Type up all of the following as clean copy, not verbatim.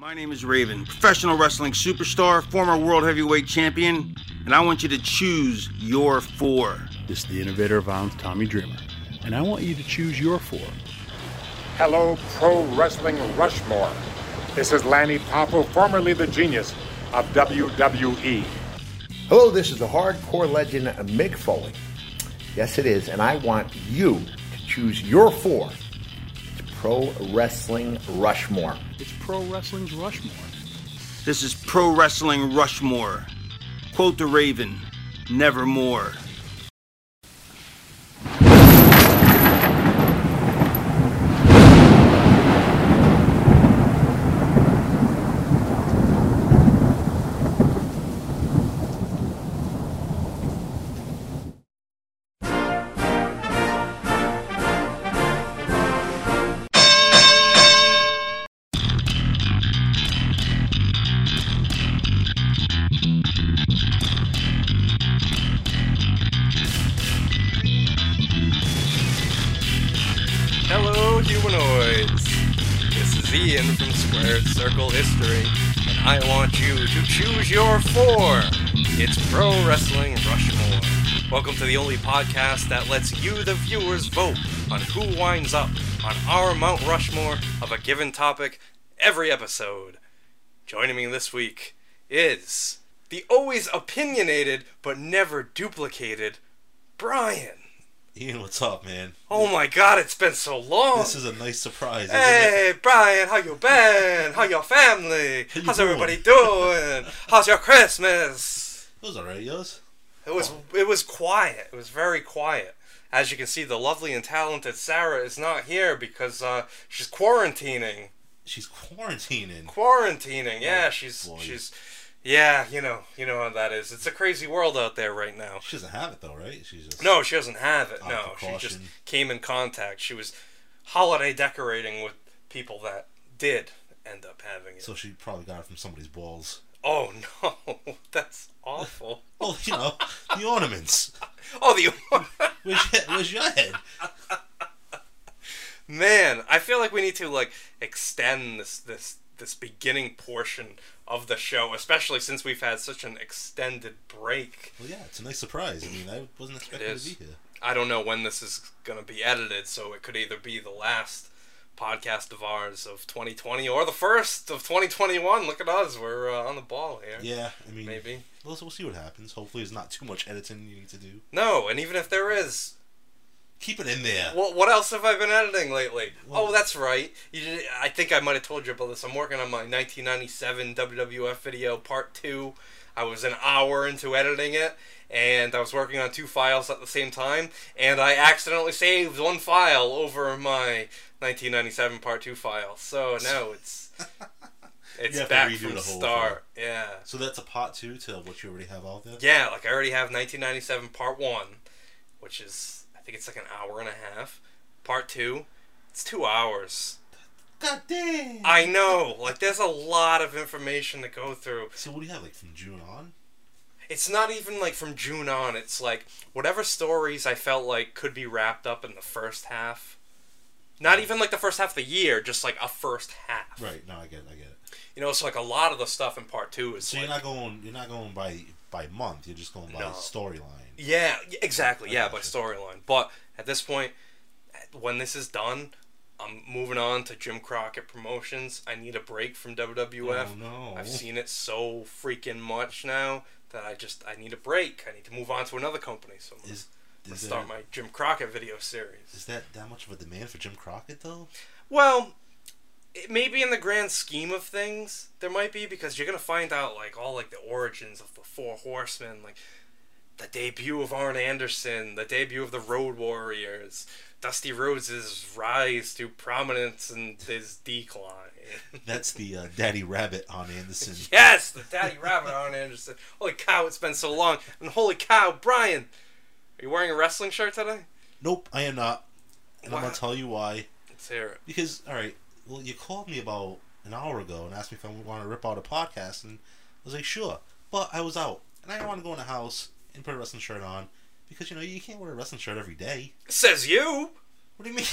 My name is Raven, professional wrestling superstar, former world heavyweight champion, and I want you to choose your four. This is the innovator of Violence, Tommy Dreamer, and I want you to choose your four. Hello, Pro Wrestling Rushmore. This is Lanny Poffo, formerly the Genius of WWE. Hello, this is the hardcore legend Mick Foley. Yes, it is, and I want you to choose your four. Pro Wrestling Rushmore. It's Pro Wrestling's Rushmore. This is Pro Wrestling Rushmore. Quote the Raven, nevermore. Ian from Squared Circle History, and I want you to choose your four. It's Pro Wrestling Rushmore. Welcome to the only podcast that lets you, the viewers, vote on who winds up on our Mount Rushmore of a given topic every episode. Joining me this week is the always opinionated but never duplicated Brian. Ian, what's up, man? Oh my God, it's been so long. This is a nice surprise. Hey, Brian, how you been? How your family? How's everybody doing? How's your Christmas? It was alright, yours? It was quiet. It was very quiet. As you can see, the lovely and talented Sarah is not here because she's quarantining. She's quarantining. Quarantining, yeah. Oh, she's. Yeah, you know how that is. It's a crazy world out there right now. She doesn't have it though, right? No, she doesn't have it. No, she just came in contact. She was holiday decorating with people that did end up having it. So she probably got it from somebody's balls. Oh no, that's awful. Well, the ornaments. Oh, the ornaments. Where's your head? Man, I feel like we need to extend this beginning portion of the show, especially since we've had such an extended break. Well, yeah, it's a nice surprise. I mean, I wasn't expecting to be here. I don't know when this is going to be edited, so it could either be the last podcast of ours of 2020 or the first of 2021. Look at us. We're on the ball here. Yeah, I mean, maybe. We'll see what happens. Hopefully there's not too much editing you need to do. No, and even if there is, keep it in there. Well, what else have I been editing lately? Well, oh, that's right. I think I might have told you about this. I'm working on my 1997 WWF video, Part 2. I was an hour into editing it, and I was working on two files at the same time, and I accidentally saved one file over my 1997 Part 2 file. So now it's back from the start. Thing. Yeah. So that's a Part 2 to what you already have out there? Yeah, I already have 1997 Part 1, which is, I think it's an hour and a half. Part 2, it's 2 hours. God dang! I know. There's a lot of information to go through. So what do you have, from June on? It's not even, from June on. It's, whatever stories I felt could be wrapped up in the first half. Not even, the first half of the year, just, a first half. Right. No, I get it. So, a lot of the stuff in Part 2 is, you're not going by month, you're just going by storyline. Yeah, exactly. Yeah, by storyline. But at this point, when this is done, I'm moving on to Jim Crockett Promotions. I need a break from WWF. Oh, no. I've seen it so freaking much now that I need a break. I need to move on to another company. So I'm gonna start my Jim Crockett video series. Is that much of a demand for Jim Crockett though? Well, maybe in the grand scheme of things, there might be, because you're gonna find out all the origins of the Four Horsemen, the debut of Arn Anderson, the debut of the Road Warriors, Dusty Rhodes' rise to prominence and his decline. That's the Daddy Rabbit Arn Anderson. Yes, the Daddy Rabbit Arn Anderson. Holy cow, it's been so long, and holy cow, Brian, are you wearing a wrestling shirt today? Nope, I am not, and wow. I'm gonna tell you why. Let's hear it. Because all right. Well, you called me about an hour ago and asked me if I want to rip out a podcast, and I was like, sure. But I was out, and I didn't want to go in the house and put a wrestling shirt on because, you can't wear a wrestling shirt every day. Says you! What do you mean?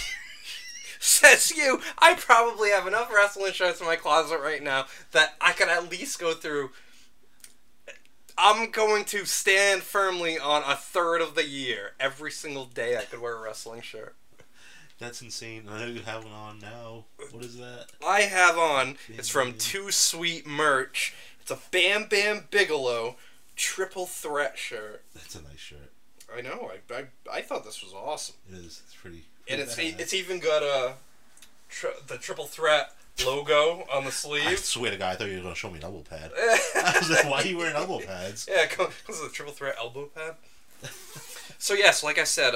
Says you, I probably have enough wrestling shows in my closet right now that I could at least go through. I'm going to stand firmly on a third of the year. Every single day I could wear a wrestling shirt. That's insane. I don't have one on now. What is that? I have on, it's from Too Sweet Merch. It's a Bam Bam Bigelow Triple Threat shirt. That's a nice shirt. I know. I thought this was awesome. It is. It's pretty and it's even got the Triple Threat logo on the sleeve. I swear to God, I thought you were going to show me an elbow pad. I was like, why are you wearing elbow pads? Yeah, because of the Triple Threat elbow pad. So yes, like I said,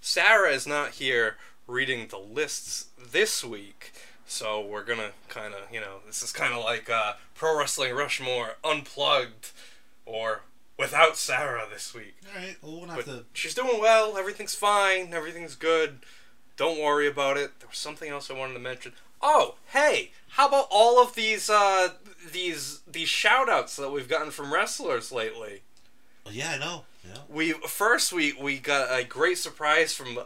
Sarah is not here reading the lists this week, so we're going to kind of, this is kind of like Pro Wrestling Rushmore Unplugged, or without Sarah this week. Alright, well, we'll have to... She's doing well, everything's fine, everything's good, don't worry about it. There was something else I wanted to mention. Oh, hey, how about all of these shout-outs that we've gotten from wrestlers lately? Yeah, I know. Yeah. We got a great surprise from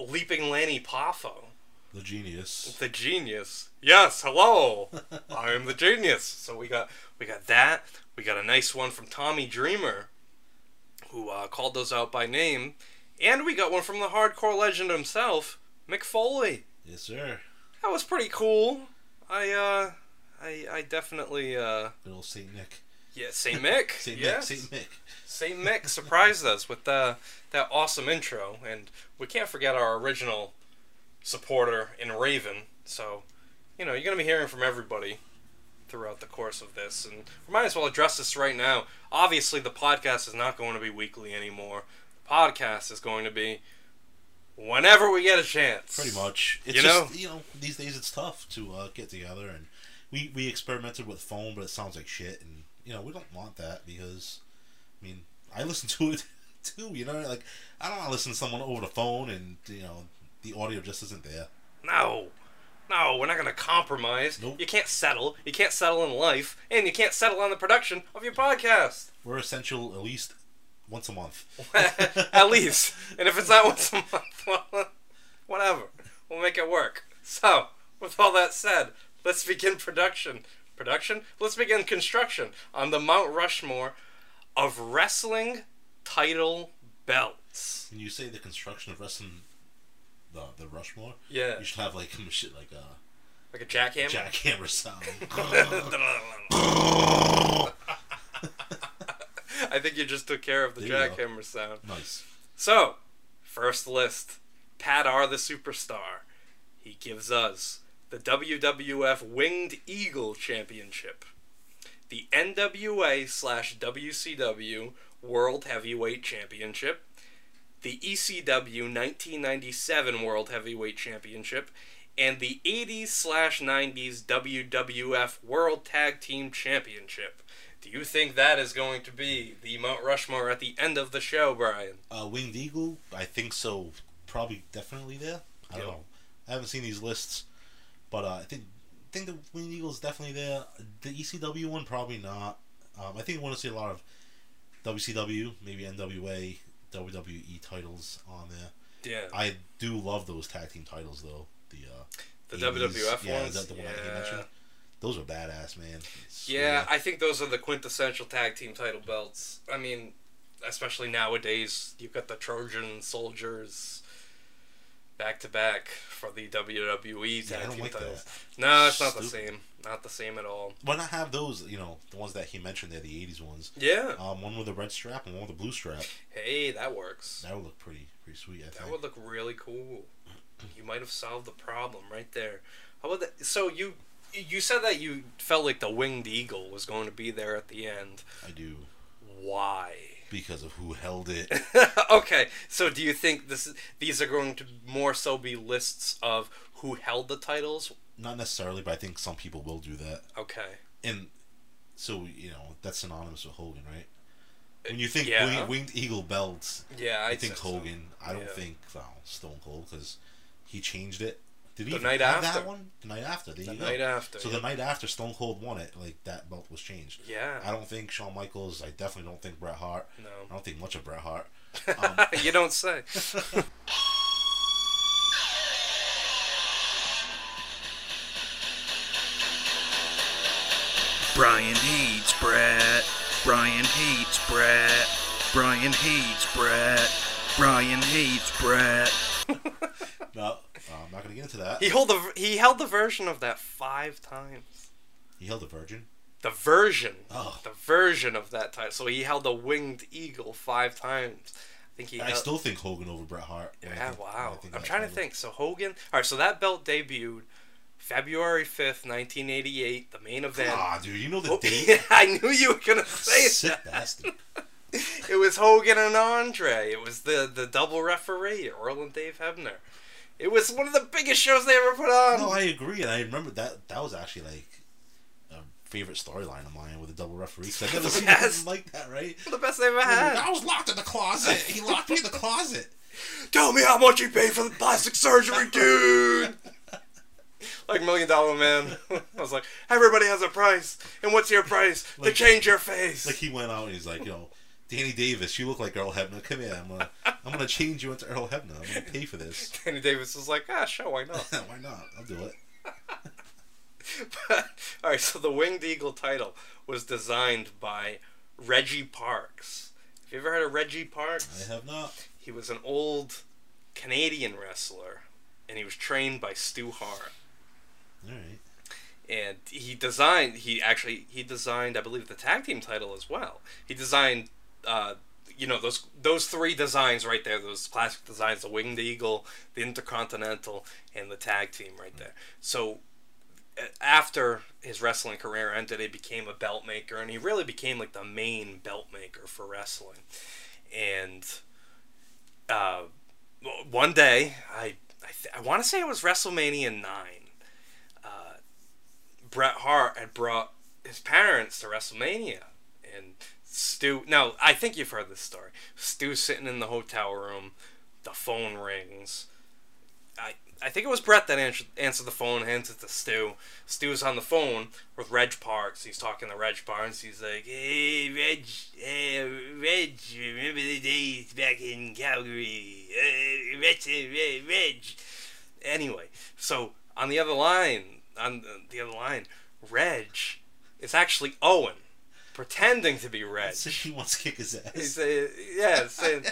Leaping Lanny Poffo. The genius. The genius. Yes, hello. I am the genius. So we got that. We got a nice one from Tommy Dreamer, who called those out by name. And we got one from the hardcore legend himself, Mick Foley. Yes, sir. That was pretty cool. I definitely little Saint Nick. Yeah, Saint Mick. Saint yes. Nick, Saint Mick. Saint Mick surprised us with that awesome intro, and we can't forget our original supporter in Raven. So, you're gonna be hearing from everybody throughout the course of this, and we might as well address this right now. Obviously, the podcast is not going to be weekly anymore. The podcast is going to be whenever we get a chance. Pretty much. It's these days it's tough to get together, and we experimented with phone, but it sounds like shit, and, we don't want that because, I listen to it too, like, I don't want to listen to someone over the phone and, the audio just isn't there. No, we're not going to compromise. Nope. You can't settle. You can't settle in life, and you can't settle on the production of your podcast. We're essential at least once a month. At least. And if it's not once a month, well, whatever. We'll make it work. So, with all that said, let's begin production. Let's begin construction on the Mount Rushmore of wrestling title belts. When you say the construction of wrestling, the Rushmore? Yeah. You should have like shit like a jackhammer? Jackhammer sound. I think you just took care of the jackhammer sound. Nice. So, first list, Pat R the Superstar. He gives us the WWF Winged Eagle Championship, the NWA/WCW World Heavyweight Championship, the ECW 1997 World Heavyweight Championship, and the 80s/90s WWF World Tag Team Championship. Do you think that is going to be the Mount Rushmore at the end of the show, Brian? Winged Eagle? I think so. Probably definitely there. I don't know. I haven't seen these lists, but I think the Winged Eagle is definitely there. The ECW one, probably not. I think we want to see a lot of WCW, maybe NWA, WWE titles on there. Yeah. I do love those tag team titles, though. The 80s, WWF ones? Yeah, the one that you mentioned. Those are badass, man. Yeah, I think those are the quintessential tag team title belts. Especially nowadays, you've got the Trojan Soldiers back to back for the WWE tag team titles. That. No, it's not the same. Not the same at all. Why not have those, the ones that he mentioned there, the 80s ones? Yeah. One with a red strap and one with a blue strap. Hey, that works. That would look pretty sweet, I think. That would look really cool. You might have solved the problem right there. How about that? So You said that you felt like the Winged Eagle was going to be there at the end. I do. Why? Because of who held it. Okay, so do you think these are going to more so be lists of who held the titles? Not necessarily, but I think some people will do that. Okay. And so, that's synonymous with Hogan, right? When you think Winged Eagle belts, I think Hogan. So. I don't think Stone Cold, because he changed it. Did he night after that one? The night after. The night after Stone Cold won it, like that belt was changed. Yeah. I don't think Shawn Michaels. I definitely don't think Bret Hart. No. I don't think much of Bret Hart. You don't say. Brian hates Bret. Brian hates Bret. Brian hates Bret. Brian hates Bret. No, I'm not gonna get into that. He held the version of that 5 times. He held the virgin. The version. Oh. The version of that title. So he held the winged eagle 5 times. I think he. I still think Hogan over Bret Hart. Yeah. Wow. I'm trying to think. So Hogan. All right. So that belt debuted February 5th, 1988. The main event. Ah, dude, you know the date. I knew you were gonna say that. Sick bastard. It was Hogan and Andre. It was the double referee, Earl and Dave Hebner. It was one of the biggest shows they ever put on. No, I agree, and I remember that. That was actually like a favorite storyline of mine with the double referee. Because I've never seen anything like that, right? The best they ever had. I was locked in the closet. He locked me in the closet. Tell me how much he paid for the plastic surgery, dude. Like $1 Million Man. I was like, everybody has a price, and what's your price? Like, to change your face. Like he went out and he's like, yo, Danny Davis, you look like Earl Hebner. Come here, I'm gonna change you into Earl Hebner. I'm gonna pay for this. Danny Davis was like, sure, why not? Why not? I'll do it. But, all right, so the Winged Eagle title was designed by Reggie Parks. Have you ever heard of Reggie Parks? I have not. He was an old Canadian wrestler, and he was trained by Stu Hart. All right. And he designed, I believe, the tag team title as well. He designed. Those 3 designs right there, those classic designs, the Winged Eagle, the Intercontinental, and the tag team right there. So after his wrestling career ended, he became a belt maker, and he really became like the main belt maker for wrestling. And one day, I want to say it was WrestleMania 9, Bret Hart had brought his parents to WrestleMania, and Stu, now, I think you've heard this story. Stu's sitting in the hotel room. The phone rings. I think it was Bret that answered the phone, hands it to Stu. Stu's on the phone with Reg Parks. He's talking to Reg Parks. He's like, Hey, Reg, remember the days back in Calgary? Reg. Anyway, so on the other line, Reg is actually Owen. Pretending to be Reg. So he wants to kick his ass. He's saying, yeah, saying,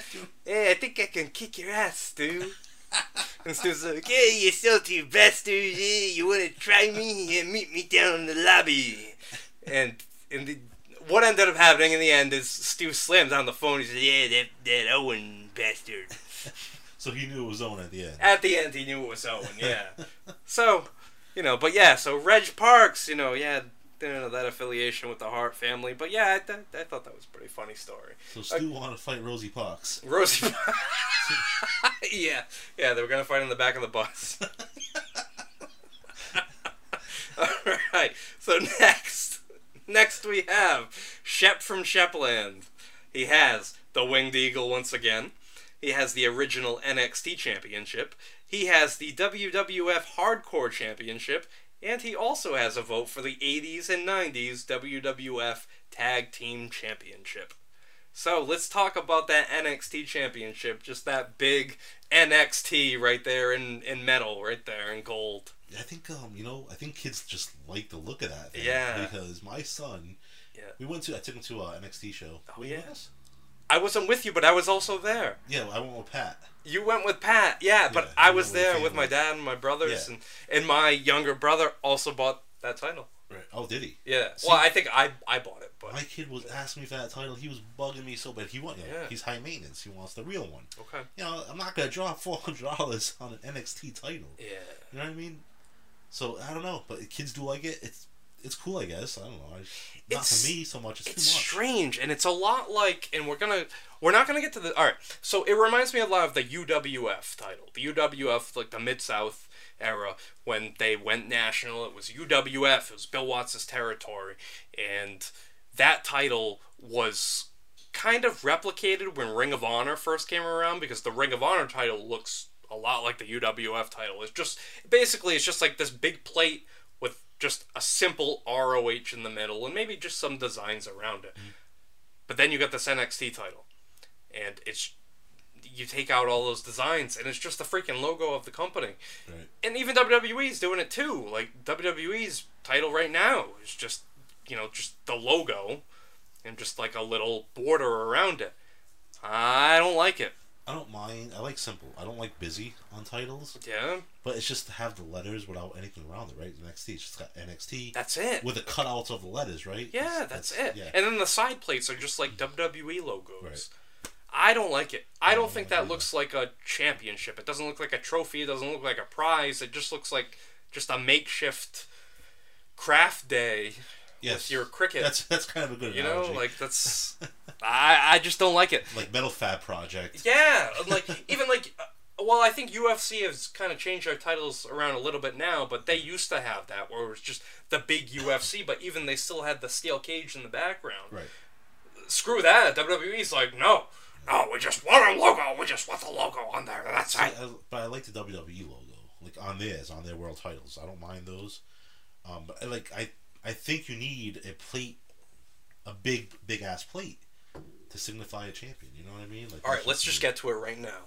hey, I think I can kick your ass, Stu. And Stu's like, hey, you salty bastard. Hey, you want to try me? Yeah, meet me down in the lobby. And what ended up happening in the end is Stu slams on the phone. He says, yeah, that Owen bastard. So he knew it was Owen at the end. At the end, he knew it was Owen, yeah. So, so Reg Parks, that affiliation with the Hart family, but yeah, I thought that was a pretty funny story. So Stu wanted to fight Rosie Parks. Rosie Parks. yeah, they were gonna fight in the back of the bus. All right, so next we have Shep from Shepland. He has the Winged Eagle once again. He has the original NXT Championship. He has the WWF Hardcore Championship. And he also has a vote for the 80s and 90s WWF Tag Team Championship. So let's talk about that NXT Championship. Just that big NXT right there in metal, right there in gold. I think, I think kids just like the look of that thing. Yeah. Because my son, I took him to an NXT show. Oh, yes. I wasn't with you, but I was also there. Yeah, I went with Pat. You went with Pat, yeah, but I was there with my dad and my brothers, and my younger brother also bought that title. Right. Oh, did he? Yeah. See, well, I think I bought it. But my kid was asking me for that title. He was bugging me so bad. He wanted. Yeah. He's high maintenance. He wants the real one. Okay. I'm not gonna drop $400 on an NXT title. Yeah. You know what I mean? So I don't know, but kids do like it. It's cool, I guess. I don't know. Not to me so much. It's too much. Strange, and it's a lot like. And we're not gonna get to the. All right. So it reminds me a lot of the UWF title. The UWF, like the Mid-South era, when they went national. It was UWF. It was Bill Watts' territory, and that title was kind of replicated when Ring of Honor first came around because the Ring of Honor title looks a lot like the UWF title. It's just like this big plate. Just a simple ROH in the middle, and maybe just some designs around it. Mm-hmm. But then you got this NXT title, and you take out all those designs, and it's just the freaking logo of the company. Right. And even WWE's doing it too. Like WWE's title right now is just you know, just the logo and just like a little border around it. I don't like it. I don't mind. I like simple. I don't like busy on titles. Yeah. But it's just to have the letters without anything around it, right? NXT. It's just got NXT. That's it. With the cutouts of the letters, right? Yeah, that's it. Yeah. And then the side plates are just like WWE logos. Right. I don't like it. I don't think that looks like a championship. It doesn't look like a trophy. It doesn't look like a prize. It just looks like just a makeshift craft day. Yes. With your cricket. That's kind of a good analogy. You know, like that's... I just don't like it. Like Metal Fab Project. Yeah. Like, even like... Well, I think UFC has kind of changed their titles around a little bit now, but they used to have that where it was just the big UFC, but even they still had the steel cage in the background. Right. Screw that. WWE's like, no. No, we just want a logo. We just want the logo on there. That's it. But I like the WWE logo. Like, on their world titles. I don't mind those. But, like, I think you need a plate, a big ass plate, to signify a champion. You know what I mean? Like, all right, let's just get to it right now.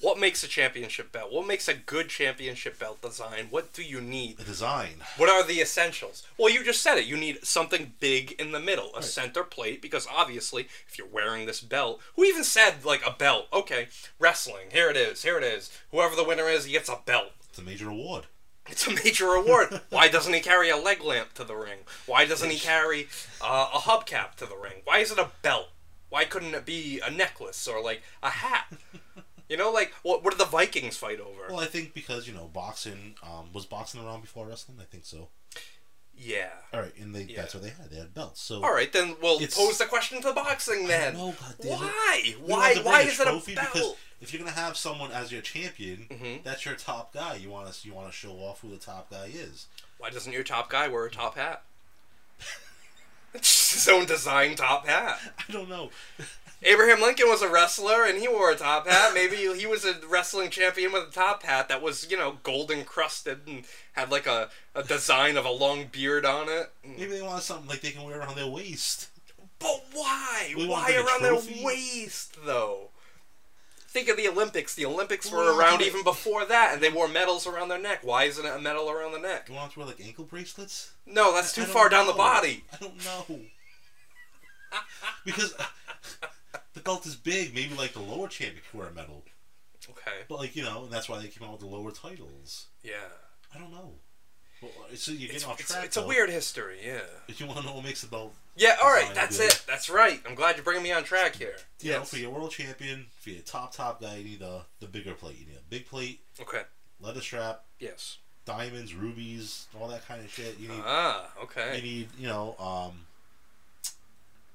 What makes a championship belt? What makes a good championship belt design? What do you need? A design. What are the essentials? Well, you just said it. You need something big in the middle, a center plate, because obviously, if you're wearing this belt, who even said like a belt? Okay, wrestling. Here it is. Here it is. Whoever the winner is, he gets a belt. It's a major award. It's a major award. Why doesn't he carry a leg lamp to the ring? Why doesn't he carry a hubcap to the ring? Why is it a belt? Why couldn't it be a necklace or, like, a hat? You know, like, what did the Vikings fight over? Well, I think because, you know, boxing... was boxing around before wrestling? I think so. Yeah. All right, and that's what they had. They had belts, so... All right, then we'll pose the question to boxing, then. No, goddamn. Why is it a belt? Because if you're going to have someone as your champion, that's your top guy. You want to show off who the top guy is. Why doesn't your top guy wear a top hat? It's his own design top hat. I don't know. Abraham Lincoln was a wrestler, and he wore a top hat. Maybe he was a wrestling champion with a top hat that was, you know, gold encrusted and had, like, a design of a long beard on it. Maybe they want something, like, they can wear around their waist. But why? Why around their waist, though? Think of the Olympics. The Olympics were around even before that, and they wore medals around their neck. Why isn't it a medal around the neck? Do you want to wear, like, ankle bracelets? No, that's too far down the body. I don't know. Because the belt is big. Maybe, like, the lower champion could wear a medal. Okay. But, like, you know, and that's why they came out with the lower titles. Yeah. I don't know. Well, so you're getting off track. It's a weird history, yeah. If you want to know what makes the belt... Yeah, alright, that's it. That's right. I'm glad you're bringing me on track here. Yeah, yes. For your world champion, for your top guy, you need the bigger plate. You need a big plate. Okay. Leather strap. Yes. Diamonds, rubies, all that kind of shit. You need, okay. You need, you know,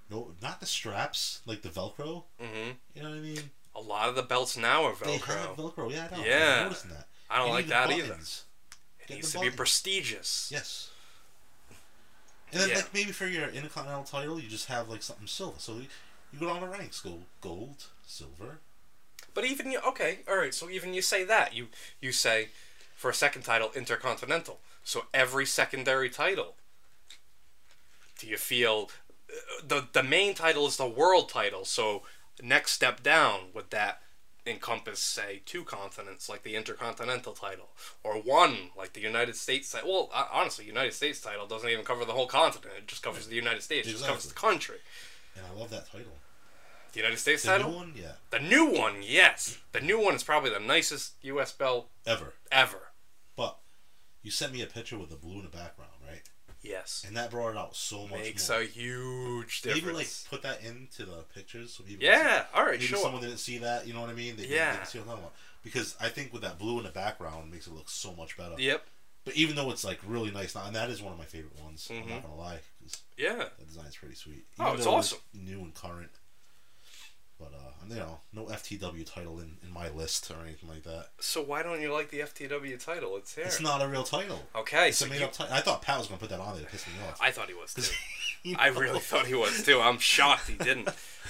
no, not the straps, like the Velcro. Mm-hmm. You know what I mean? A lot of the belts now are Velcro. They have Velcro, yeah, I know. Yeah. I'm noticing that. I don't like that either. It needs to be prestigious. Yes. And then, like, maybe for your Intercontinental title, you just have, like, something silver. So you go down the ranks. Go gold, silver. But even you... Okay, all right. So even you say that. You say, for a second title, Intercontinental. So every secondary title. Do you feel... The main title is the world title. So next step down would that encompass, say, 2 continents, like the Intercontinental title, or 1, like the United States title. Well, honestly, United States title doesn't even cover the whole continent. It just covers the United States. Exactly. It just covers the country. And I love that title. The United States title? The new one, yeah. The new one, yes. The new one is probably the nicest U.S. belt ever. But you sent me a picture with the blue in the background, right? Yes. And that brought it out so much. Makes more. A huge difference. Maybe, like, put that into the pictures. So people alright, sure. Maybe someone didn't see that, you know what I mean? They didn't see what I'm talking about. Because I think with that blue in the background, it makes it look so much better. Yep. But even though it's, like, really nice now, and that is one of my favorite ones, I'm not going to lie. That design's pretty sweet. Even it's awesome. It's new and current. But, you know, no FTW title in my list or anything like that. So why don't you like the FTW title? It's here. It's not a real title. Okay. It's a made-up title. I thought Pat was going to put that on there to piss me off. I thought he was, too. I really thought he was, too. I'm shocked he didn't.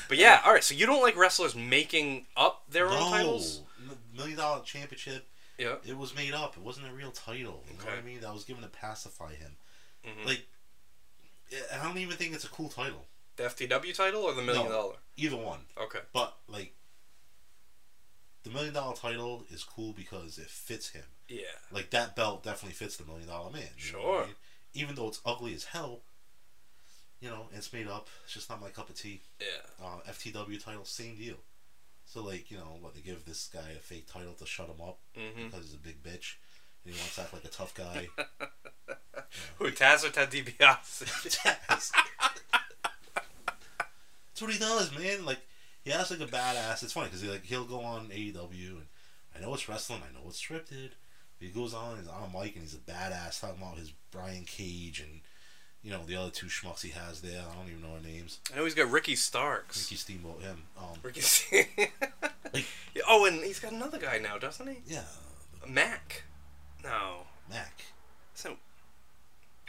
But, yeah, all right. So you don't like wrestlers making up their own titles? No. $1 million championship. Yeah. It was made up. It wasn't a real title. You know what I mean? That was given to pacify him. Mm-hmm. Like, I don't even think it's a cool title. The FTW title or the $1 million? Either one. Okay. But, like, the $1 million title is cool because it fits him. Yeah. Like, that belt definitely fits the $1 million man. Sure. I mean? Even though it's ugly as hell, you know, it's made up. It's just not my cup of tea. Yeah. FTW title, same deal. So, like, you know, what, they give this guy a fake title to shut him up because he's a big bitch. And he wants to act like a tough guy. Who, Taz or Ted DiBiase? Taz. That's what he does, man. Like, he acts like a badass. It's funny because he, like, he'll go on AEW and I know it's wrestling, I know it's scripted. But he goes on and he's on a mic and he's a badass talking about his Brian Cage and, you know, the other two schmucks he has there. I don't even know their names. I know he's got Ricky Starks. Ricky Steamboat, him. Ricky Steamboat. Like, oh, and he's got another guy now, doesn't he? Yeah. Mac. No. Mac. So.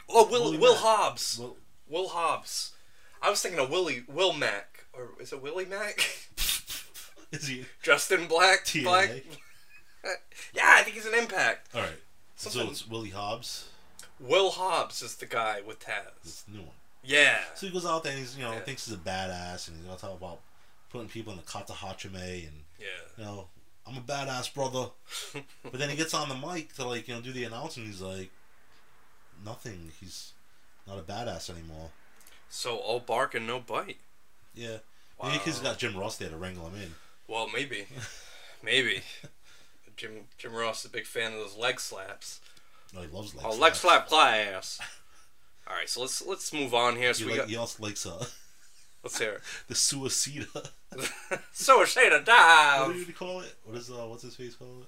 Oh, Will Hobbs. Will Hobbs. I was thinking of Will Mac. Or is it Willie Mac? Is he? Justin Black? TNA? Black? Yeah, I think he's an Impact. All right. Something. So it's Willie Hobbs. Will Hobbs is the guy with Taz. This new one. Yeah. So he goes out there and he's, you know, thinks he's a badass and he's gonna talk about putting people in the kata hachime and you know, I'm a badass, brother. But then he gets on the mic to, like, you know, do the announcing. He's like, nothing. He's not a badass anymore. So all bark and no bite. Yeah. Wow. Maybe he's got Jim Ross there to wrangle him in. Well, maybe, maybe. Jim Ross is a big fan of those leg slaps. No, he loves leg slaps. Oh, leg slap class. All right, so let's move on here. So he also likes let's hear it. The Suicida. Suicida dive. What do you call it? What is what's his face called?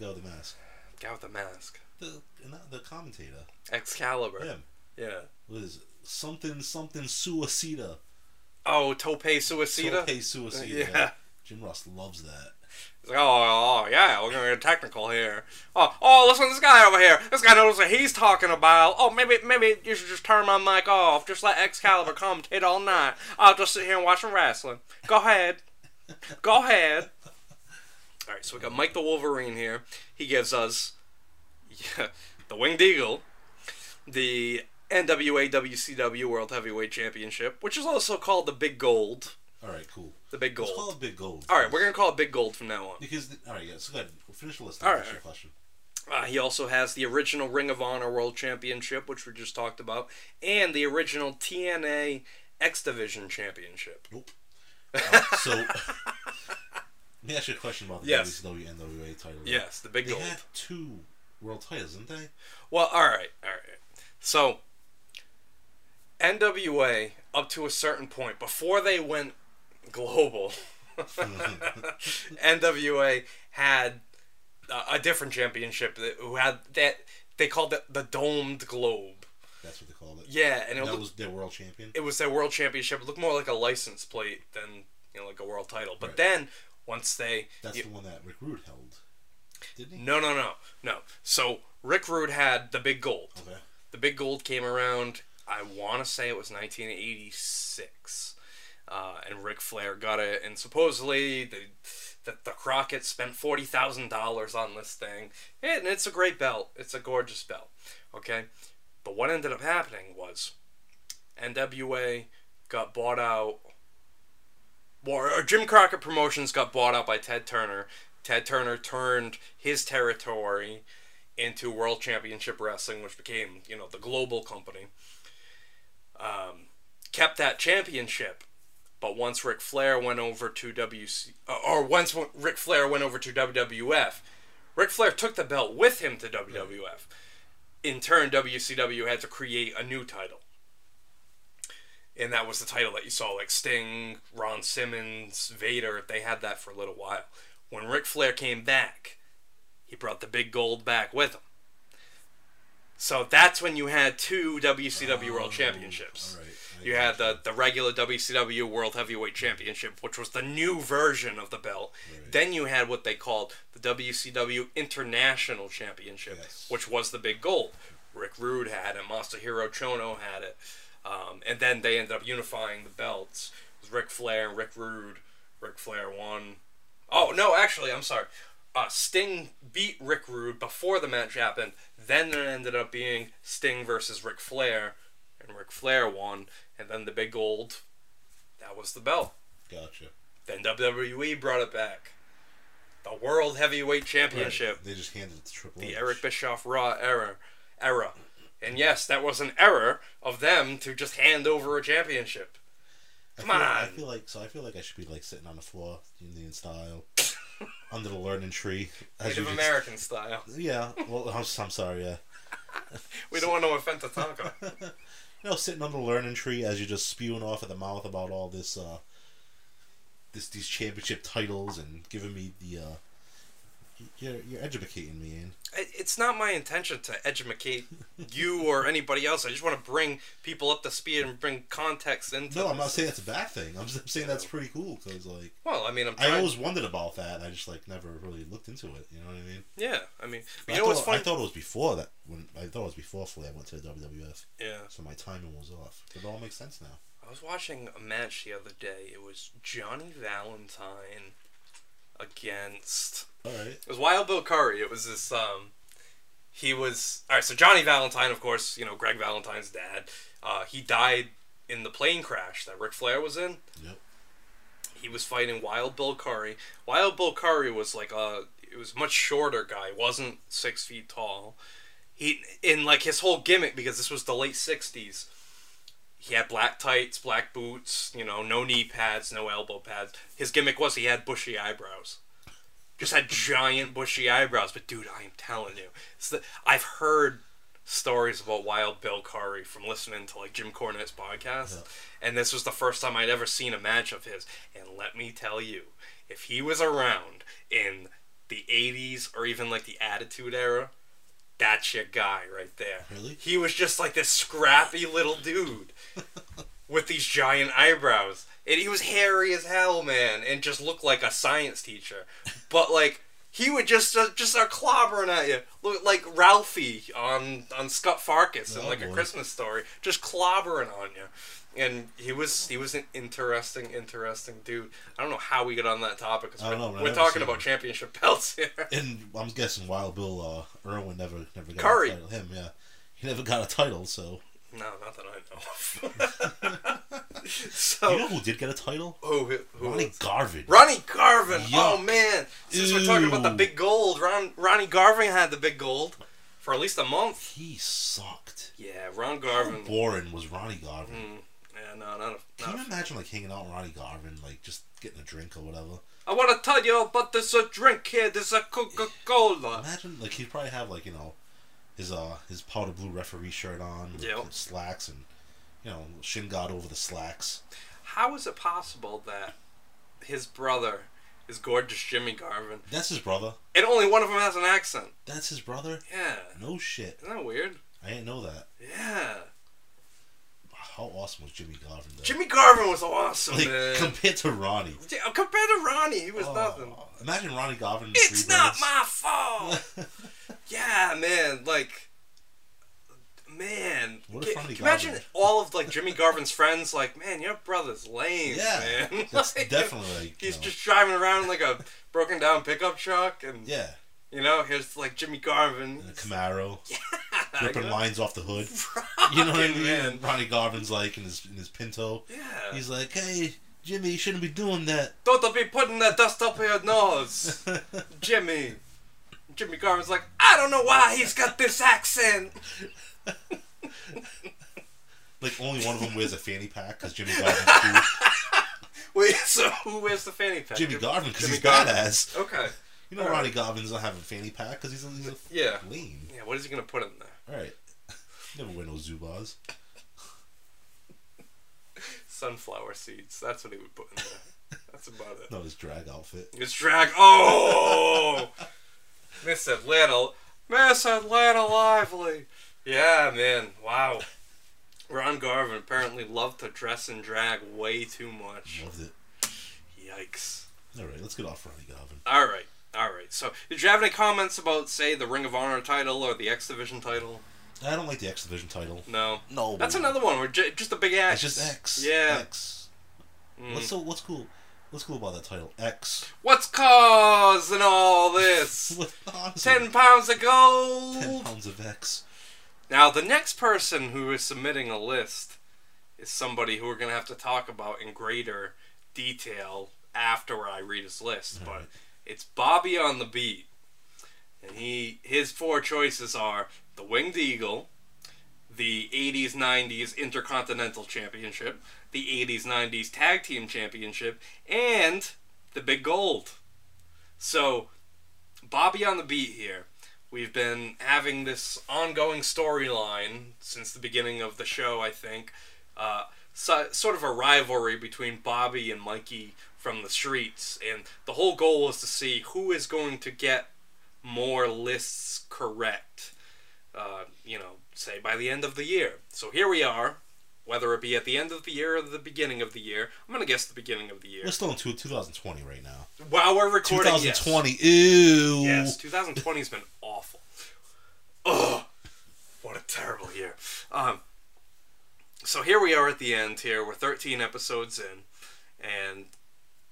The guy with the mask. Guy with the mask. The commentator. Excalibur. Him. Yeah. What is it? Something Suicida. Oh, Tope Suicida. Tope Suicida. Yeah. Jim Ross loves that. He's like, oh, yeah, we're going to get technical here. Oh, listen to this guy over here. This guy knows what he's talking about. Oh, maybe you should just turn my mic off. Just let Excalibur commentate all night. I'll just sit here and watch him wrestling. Go ahead. All right, so we got Mike the Wolverine here. He gives us the Winged Eagle, the NWA WCW World Heavyweight Championship, which is also called the Big Gold. All right, cool. The Big Gold. Let's call it Big Gold. All right, we're going to call it Big Gold from now on. Because, all right, yeah, so go ahead. We'll finish the list. All right. Your question. He also has the original Ring of Honor World Championship, which we just talked about, and the original TNA X Division Championship. Nope. So, let me ask you a question about the WCW and NWA title. Right? Yes, the Big Gold. They had two world titles, didn't they? Well, all right. So, NWA, up to a certain point, before they went global, NWA had a different championship they called it the Domed Globe. That's what they called it. Yeah, and that was their world champion. It was their world championship. It looked more like a license plate than, you know, like a world title. But then once the one that Rick Rude held, didn't he? No. So Rick Rude had the Big Gold. Okay. The Big Gold came around. I want to say it was 1986. And Ric Flair got it, and supposedly the Crockett spent $40,000 on this thing, and it's a great belt. It's a gorgeous belt, okay? But what ended up happening was NWA got bought out, or Jim Crockett Promotions got bought out by Ted Turner. Ted Turner turned his territory into World Championship Wrestling, which became, you know, the global company. Kept that championship. But once Ric Flair went over to once Ric Flair went over to WWF, Ric Flair took the belt with him to WWF. In turn, WCW had to create a new title, and that was the title that you saw, like Sting, Ron Simmons, Vader. They had that for a little while. When Ric Flair came back, he brought the Big Gold back with him. So that's when you had two WCW World Championships. All right. You had the regular WCW World Heavyweight Championship, which was the new version of the belt. Right. Then you had what they called the WCW International Championship, which was the Big Gold. Rick Rude had it. Masahiro Chono had it. And then they ended up unifying the belts. It was Ric Flair and Rick Rude. Ric Flair won. Oh, no, actually, I'm sorry. Sting beat Rick Rude before the match happened. Then it ended up being Sting versus Ric Flair. And Ric Flair won, and then the Big Gold, that was the belt. Gotcha. Then WWE brought it back. The World Heavyweight Championship. Right. They just handed it to Triple H. The Eric Bischoff Raw era. And yes, that was an error of them to just hand over a championship. I feel like I should be like sitting on the floor, Indian style, under the learning tree, Native American style. Yeah, well, I'm sorry. Yeah, we don't want to offend Tatanka. You know, sitting under the learning tree as you're just spewing off at the mouth about all this, these championship titles and giving me the. You're educating me, Ian. It's not my intention to educate you or anybody else. I just want to bring people up to speed and bring context into. No, I'm not saying that's a bad thing. I'm saying that's pretty cool because, like, well, I mean, I always wondered about that. I just like never really looked into it. You know what I mean? Yeah, I mean, you know what's funny? I thought it was before that. I thought it was before Flair went to the WWF. Yeah. So my timing was off. It all makes sense now. I was watching a match the other day. It was Johnny Valentine against. Alright. It was Wild Bill Curry. It was this, he was, alright, so Johnny Valentine, of course, you know, Greg Valentine's dad, he died in the plane crash that Ric Flair was in. Yep. He was fighting Wild Bill Curry. Wild Bill Curry was like it was a much shorter guy, wasn't 6 feet tall. He, in like his whole gimmick, because this was the late 60s, he had black tights, black boots, you know, no knee pads, no elbow pads. His gimmick was he had bushy eyebrows. Just had giant bushy eyebrows, but dude, I am telling you, I've heard stories about Wild Bill Curry from listening to like Jim Cornette's podcast, and this was the first time I'd ever seen a match of his. And let me tell you, if he was around in the 80s or even like the Attitude Era, that's your guy right there. Really? He was just like this scrappy little dude with these giant eyebrows. And he was hairy as hell, man, and just looked like a science teacher. But, like, he would just start clobbering at you. Look, like Ralphie on Scott Farkas in, like, A Christmas Story. Just clobbering on you. And he was an interesting dude. I don't know how we get on that topic. I don't know. We're talking about championship belts here. And I'm guessing Wild Bill Irwin never got Curry. A title. Him, yeah. He never got a title, so... No, not that I know of. So, you know who did get a title? Who Ronnie Garvin. Ronnie Garvin! Yuck. Oh, man. Since we're talking about the big gold, Ronnie Garvin had the big gold for at least a month. He sucked. Yeah, Ron Garvin. How boring was Ronnie Garvin? Yeah, no, not a... Can you imagine, like, hanging out with Ronnie Garvin, like, just getting a drink or whatever? I want to tell you about this drink here. There's a Coca-Cola. Imagine, like, he'd probably have, like, you know... His powder blue referee shirt on with slacks and, you know, shin guard over the slacks. How is it possible that his brother is Gorgeous Jimmy Garvin? That's his brother. And only one of them has an accent. That's his brother? Yeah. No shit. Isn't that weird? I didn't know that. Yeah. How awesome was Jimmy Garvin though? Jimmy Garvin was awesome, like, man. Compared to Ronnie. Compared to Ronnie, he was nothing. Imagine Ronnie Garvin. It's not my fault. Yeah, man. Like, man. What can you imagine all of like Jimmy Garvin's friends? Like, man, your brother's lame. Yeah, man. That's like, definitely. Like, he's just driving around in, like a broken down pickup truck, and you know, here's like Jimmy Garvin. And a Camaro. Yeah. Ripping lines off the hood. Right, you know what I mean? Man. Ronnie Garvin's like in his Pinto. Yeah. He's like, hey, Jimmy, you shouldn't be doing that. Don't be putting that dust up your nose. Jimmy. Jimmy Garvin's like, I don't know why he's got this accent. Like, only one of them wears a fanny pack because Jimmy Garvin's cool. Wait, so who wears the fanny pack? Jimmy Garvin, because he's badass. Okay. You know, Ronnie Garvin's not having a fanny pack because he's a lean. Yeah, what is he going to put in there? Alright. Never wear no Zubaz. Sunflower seeds. That's what he would put in there. That's about it. No, his drag outfit. His drag. Oh! Miss Atlanta Lively. Yeah, man. Wow. Ron Garvin apparently loved to dress and drag way too much. Loved it. Yikes. Alright, let's get off Ronnie Garvin. Alright. So, did you have any comments about, say, the Ring of Honor title or the X Division title? I don't like the X Division title. No. That's another one. We're just a big X. It's just X. Yeah. X. Mm. What's cool about that title? X. What's causing all this? Honestly, 10 pounds of gold. 10 pounds of X. Now, the next person who is submitting a list is somebody who we're going to have to talk about in greater detail after I read his list, but it's Bobby on the Beat. And his four choices are the Winged Eagle, the 80s, 90s Intercontinental Championship, the 80s, 90s Tag Team Championship, and the Big Gold. So, Bobby on the Beat here. We've been having this ongoing storyline since the beginning of the show, I think. Sort of a rivalry between Bobby and Mikey from the Streets. And the whole goal is to see who is going to get more lists correct, you know, say by the end of the year. So here we are, whether it be at the end of the year or the beginning of the year. I'm going to guess the beginning of the year. We're still in 2020 right now. While we're recording, 2020, yes. Ew. Yes, 2020's been awful. Ugh, what a terrible year. So here we are at the end here. We're 13 episodes in. And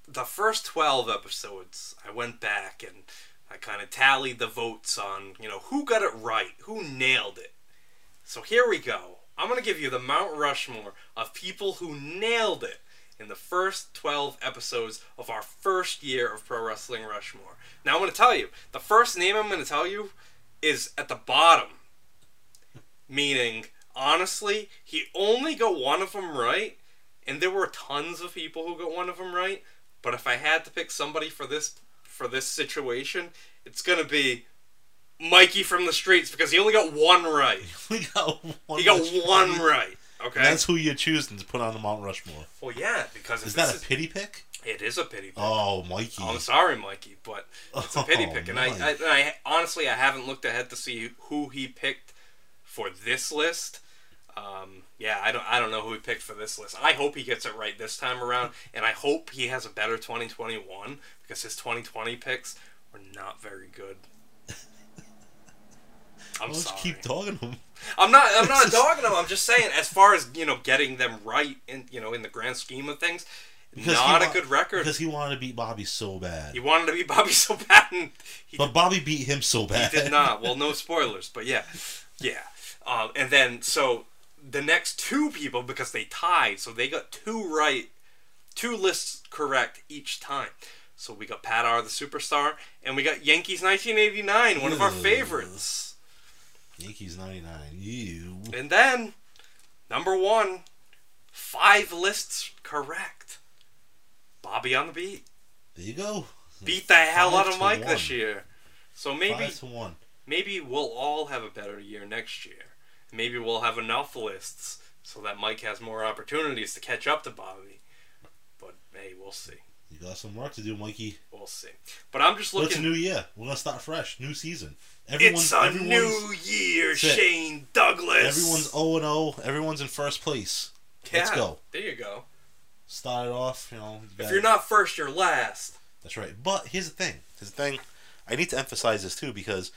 the first 12 episodes, I went back and I kind of tallied the votes on, you know, who got it right, who nailed it. So here we go. I'm going to give you the Mount Rushmore of people who nailed it in the first 12 episodes of our first year of Pro Wrestling Rushmore. Now I'm going to tell you, the first name I'm going to tell you is at the bottom. Meaning, honestly, he only got one of them right, and there were tons of people who got one of them right, but if I had to pick somebody for this situation, it's going to be Mikey from the Streets, because he only got one right. He got one right. Okay. And that's who you're choosing to put on the Mount Rushmore. Well, yeah, because is that a pity pick? It is a pity pick. Oh, Mikey. I'm sorry, Mikey, but it's a pity pick. And I honestly, I haven't looked ahead to see who he picked for this list. Yeah, I don't know who he picked for this list. I hope he gets it right this time around, and I hope he has a better 2021, because his 2020 picks were not very good. I'm sorry. Keep dogging him. I'm not dogging him. I'm just saying, as far as, you know, getting them right in, you know, in the grand scheme of things, not a good record. Because he wanted to beat Bobby so bad. He wanted to beat Bobby so bad, and but Bobby beat him so bad. He did not. Well, no spoilers, but yeah, yeah. And then so the next two people, because they tied, so they got two right, two lists correct each time. So we got Pat R, the Superstar, and we got Yankees 1989, one of our favorites. Yankees 99, you. And then, number one, 5 lists correct. Bobby on the Beat. There you go. Beat the hell out of Mike this year. So maybe we'll all have a better year next year. Maybe we'll have enough lists so that Mike has more opportunities to catch up to Bobby. But hey, we'll see. You got some work to do, Mikey. We'll see. But I'm just looking. It's a new year. We're gonna start fresh. New season. It's a new year, Shane Douglas. Everyone's 0-0. Everyone's in first place. Yeah, let's go. There you go. Start it off, you know. If you're not first, you're last. That's right. But here's the thing. I need to emphasize this too, because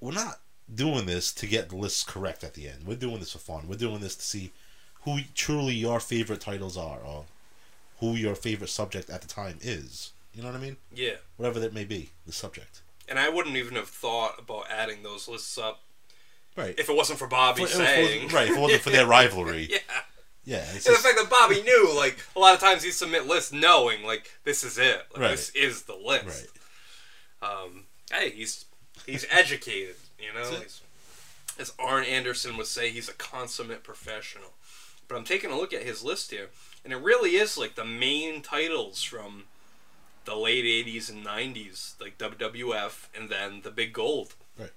we're not doing this to get the lists correct at the end. We're doing this for fun. We're doing this to see who truly your favorite titles are, or who your favorite subject at the time is. You know what I mean? Yeah. Whatever that may be, the subject. And I wouldn't even have thought about adding those lists up, right? If it wasn't for Bobby saying, right? If it wasn't for their rivalry, yeah, yeah. It's and the fact that Bobby knew, like, a lot of times he'd submit lists knowing, like, this is it, like, right? This is the list. Right. Hey, he's educated, you know. As Arn Anderson would say, he's a consummate professional. But I'm taking a look at his list here, and it really is like the main titles from the late 80s and 90s, like WWF, and then the Big Gold. Right.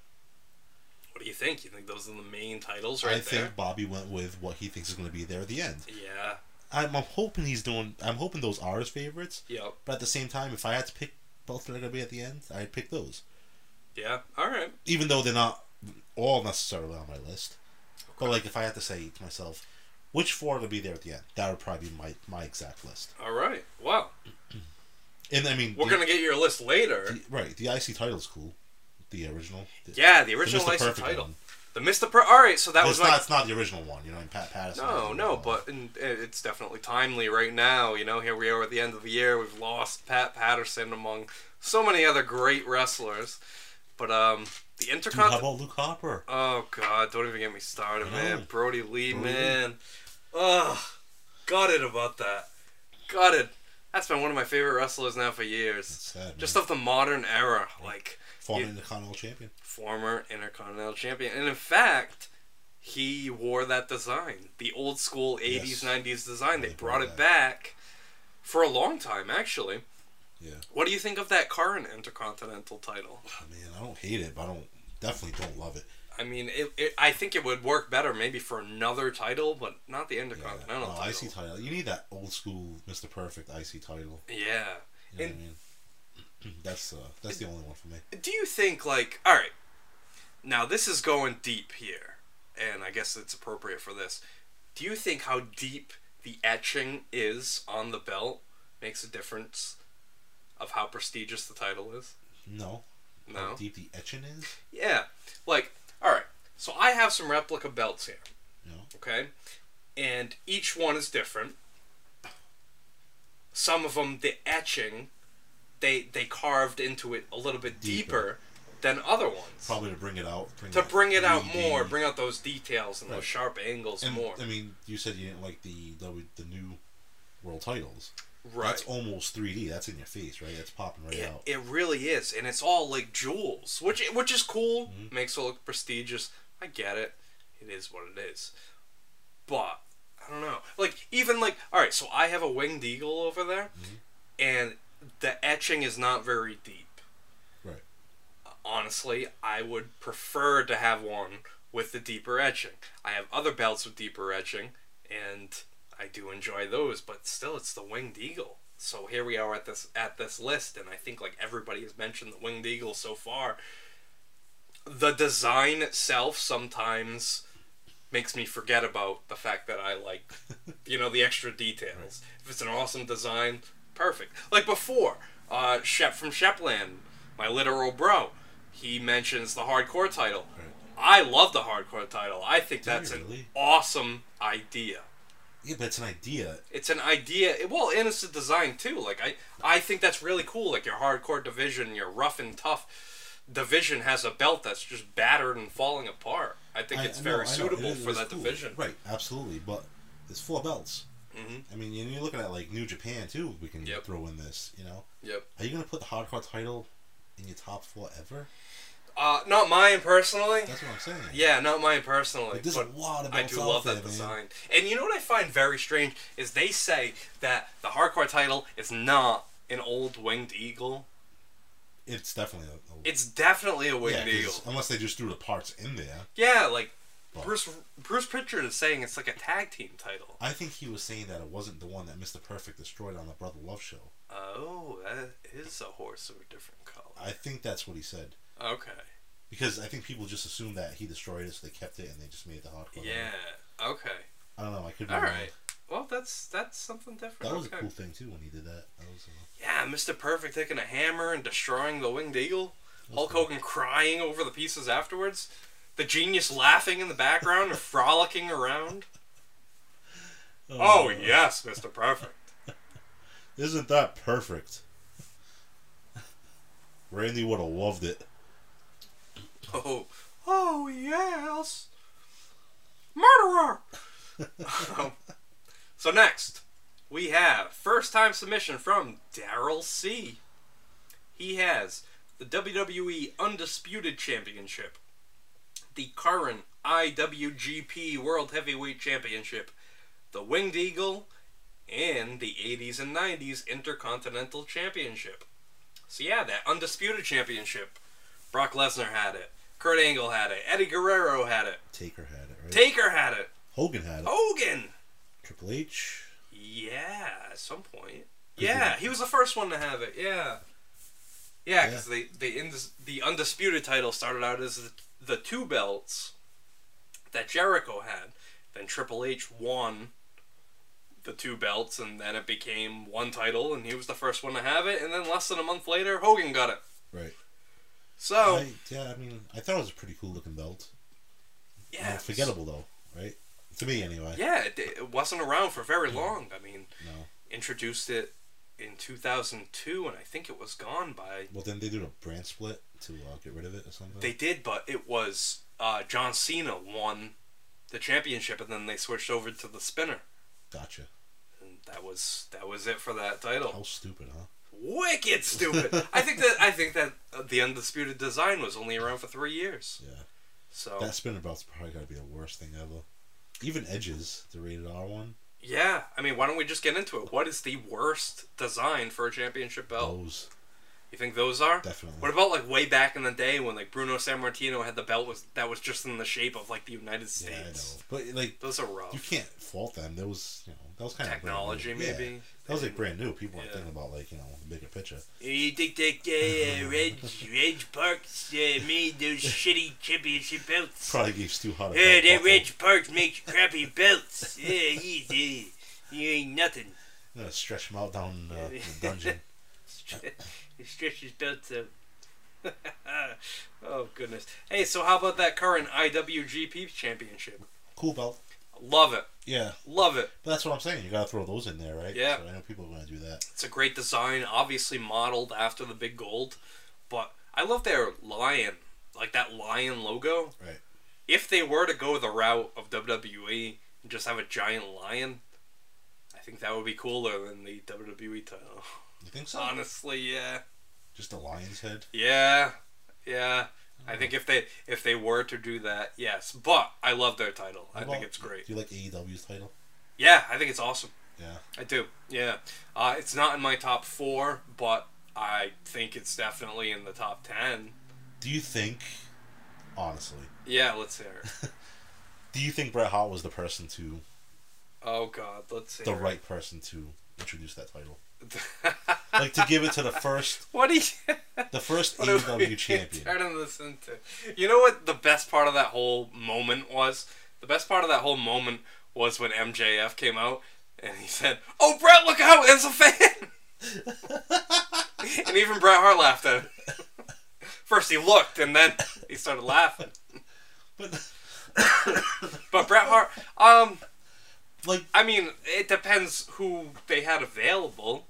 What do you think? You think those are the main titles right there? I think Bobby went with what he thinks is going to be there at the end. Yeah. I'm hoping I'm hoping those are his favorites. Yep. But at the same time, if I had to pick both that are going to be at the end, I'd pick those. Yeah, alright. Even though they're not all necessarily on my list. Okay. But, like, if I had to say to myself, which four are going to be there at the end, that would probably be my exact list. Alright. Wow. And I mean, we're gonna get your list later, right? The IC title's cool, the original. The original IC title, one. The Mr. Perfect. All right, so that was it's not the original one, you know. And Pat Patterson. No, but it's definitely timely right now. You know, here we are at the end of the year. We've lost Pat Patterson among so many other great wrestlers, but the Intercontinental. How about Luke Harper? Oh God, don't even get me started, man. Brody Lee, man. Ugh, gutted about that. Gutted. That's been one of my favorite wrestlers now for years. Sad, just of the modern era, like former Intercontinental Champion. And in fact, he wore that design, the old school 80s, yes. 90s design. They brought it back for a long time, actually. Yeah. What do you think of that current Intercontinental title? I mean, I don't hate it, but I definitely don't love it. I mean, I think it would work better maybe for another title, but not the Intercontinental title. No, IC title. You need that old school Mr. Perfect IC title. Yeah. You know what I mean? That's the only one for me. Do you think, like, all right, now this is going deep here, and I guess it's appropriate for this. Do you think how deep the etching is on the belt makes a difference of how prestigious the title is? No. No? How deep the etching is? Yeah. Like, all right, so I have some replica belts here. No. Okay? And each one is different. Some of them, the etching... They carved into it a little bit deeper than other ones. Probably to bring it out. Bring it out more. Bring out those details and those sharp angles more. I mean, you said you didn't like the new world titles. Right. That's almost 3D. That's in your face, right? That's popping out. It really is. And it's all like jewels, which is cool. Mm-hmm. Makes it look prestigious. I get it. It is what it is. But, I don't know. Like, even like, alright, so I have a winged eagle over there. Mm-hmm. And... the etching is not very deep. Right. Honestly, I would prefer to have one with the deeper etching. I have other belts with deeper etching, and I do enjoy those, but still, it's the Winged Eagle. So here we are at this list, and I think like everybody has mentioned the Winged Eagle so far. The design itself sometimes makes me forget about the fact that I like, the extra details. Right. If it's an awesome design... perfect. Like before, Shep from Shepland, my literal bro, he mentions the hardcore title. Right. I love the hardcore title. I think that's an awesome idea. Yeah, but it's an idea. It's an idea. Well, and it's a design too. Like I think that's really cool. Like your hardcore division, your rough and tough division has a belt that's just battered and falling apart. I think it's very suitable for that division. Right, absolutely. But it's four belts. Mm-hmm. I mean, you're looking at like New Japan too. We can throw in this, Yep. Are you gonna put the hardcore title in your top four ever? Not mine personally. That's what I'm saying. Yeah, not mine personally. Like, there's a lot of belts. I do love that design. And you know what I find very strange is they say that the hardcore title is not an old winged eagle. It's definitely a winged eagle. Unless they just threw the parts in there. Yeah, like. Bruce Pritchard is saying it's like a tag team title. I think he was saying that it wasn't the one that Mr. Perfect destroyed on the Brother Love show. Oh, that is a horse of a different color. I think that's what he said. Okay. Because I think people just assumed that he destroyed it, so they kept it and they just made the hardcore. Yeah. Line. Okay. I don't know. I could be wrong. All right. Well, that's something different. That was a cool thing too when he did that. Yeah, Mr. Perfect taking a hammer and destroying the Winged Eagle. Hulk Hogan crying over the pieces afterwards. The genius laughing in the background and frolicking around. Oh yes, Mr. Perfect. Isn't that perfect? Randy would have loved it. Oh yes. Murderer! So next, we have first time submission from Daryl C. He has the WWE Undisputed Championship, the current IWGP World Heavyweight Championship, the Winged Eagle, and the 80s and 90s Intercontinental Championship. So yeah, that Undisputed Championship. Brock Lesnar had it. Kurt Angle had it. Eddie Guerrero had it. Taker had it, right? Taker had it. Hogan had it. Hogan! Triple H? Yeah, at some point. Yeah, he was the first one to have it, yeah. Yeah, because the Undisputed title started out as the two belts that Jericho had. Then Triple H won the two belts, and then it became one title, and he was the first one to have it, and then less than a month later, Hogan got it. Right. So... I thought it was a pretty cool-looking belt. Yeah. Forgettable, though, right? To me, anyway. Yeah, it wasn't around for very long. I mean, introduced it in 2002, and I think it was gone by... Well, then they did a brand split to get rid of it or something? They did, but it was... John Cena won the championship, and then they switched over to the spinner. Gotcha. And that was it for that title. How stupid, huh? Wicked stupid! I think that the Undisputed design was only around for 3 years. Yeah. So that spinner belt's probably got to be the worst thing ever. Even Edge's, the rated R one. Yeah, I mean, why don't we just get into it? What is the worst design for a championship belt? Those. You think those are? Definitely. What about like way back in the day when like Bruno Sammartino had the belt that was just in the shape of like the United States? Yeah, I know. But like those are rough. You can't fault them. There was, you know, that was kind technology, of technology maybe. Yeah. That was like brand new. People weren't thinking about like, you know, the bigger picture. You think that Reg Parks made those shitty championship belts? Probably gave Stu Hart a belt. That Reg Parks makes crappy belts. He ain't nothing. I'm gonna stretch him out down the dungeon. He stretches belts out. Oh goodness. Hey, so how about that current IWGP championship? Cool belt. Love it. Yeah. Love it. But that's what I'm saying. You gotta throw those in there, right? Yeah. So I know people are gonna do that. It's a great design, obviously modeled after the big gold, but I love their lion, like that lion logo. Right. If they were to go the route of WWE and just have a giant lion, I think that would be cooler than the WWE title. You think so? Honestly, yeah. Just a lion's head? Yeah. Yeah. I think if they were to do that, yes. But I love their title. I think it's great. Do you like AEW's title? Yeah, I think it's awesome. Yeah. I do. Yeah. It's not in my top 4, but I think it's definitely in the top 10. Do you think, honestly? Yeah, let's hear it. Do you think Bret Hart was the person to... Oh, God, let's hear it. The right person to introduce that title? Like to give it to the first. What do you? The first AEW champion. Turning this into. You know what the best part of that whole moment was? The best part of that whole moment was when MJF came out and he said, "Oh, Bret, look out! There's a fan." And even Bret Hart laughed at him. First he looked, and then he started laughing. But Bret Hart, like, I mean, it depends who they had available.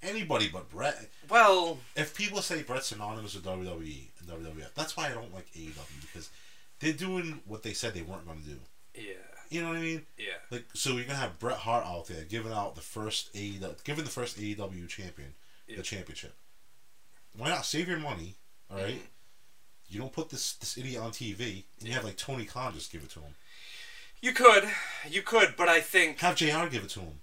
Anybody but Bret. Well, if people say Bret's synonymous with WWE and WWF, that's why I don't like AEW, because they're doing what they said they weren't going to do. Yeah. You know what I mean? Yeah. Like, so you're gonna have Bret Hart out there giving the first AEW champion the championship. Why not save your money? All right. You don't put this idiot on TV, and you have like Tony Khan just give it to him. You could, but I think... Have JR give it to him.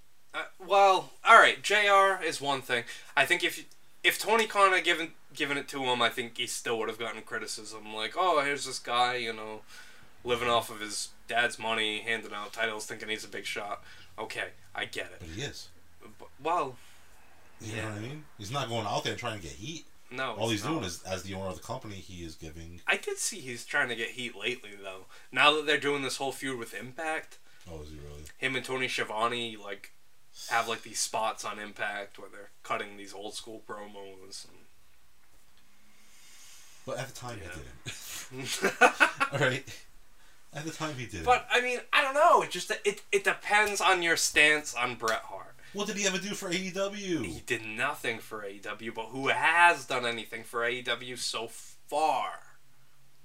Well, alright, JR is one thing. I think if Tony Khan had given it to him, I think he still would have gotten criticism. Like, oh, here's this guy, you know, living off of his dad's money, handing out titles, thinking he's a big shot. Okay, I get it. But he is. But, well... You know what I mean? He's not going out there trying to get heat. No, all he's doing is, as the owner of the company, he is giving... I did see he's trying to get heat lately, though. Now that they're doing this whole feud with Impact... Oh, is he really? Him and Tony Schiavone, like, have, like, these spots on Impact where they're cutting these old-school promos. And... But at the time, he didn't. All right? At the time, he didn't. But, I mean, I don't know. It just it depends on your stance on Bret Hart. What did he ever do for AEW? He did nothing for AEW, but who has done anything for AEW so far?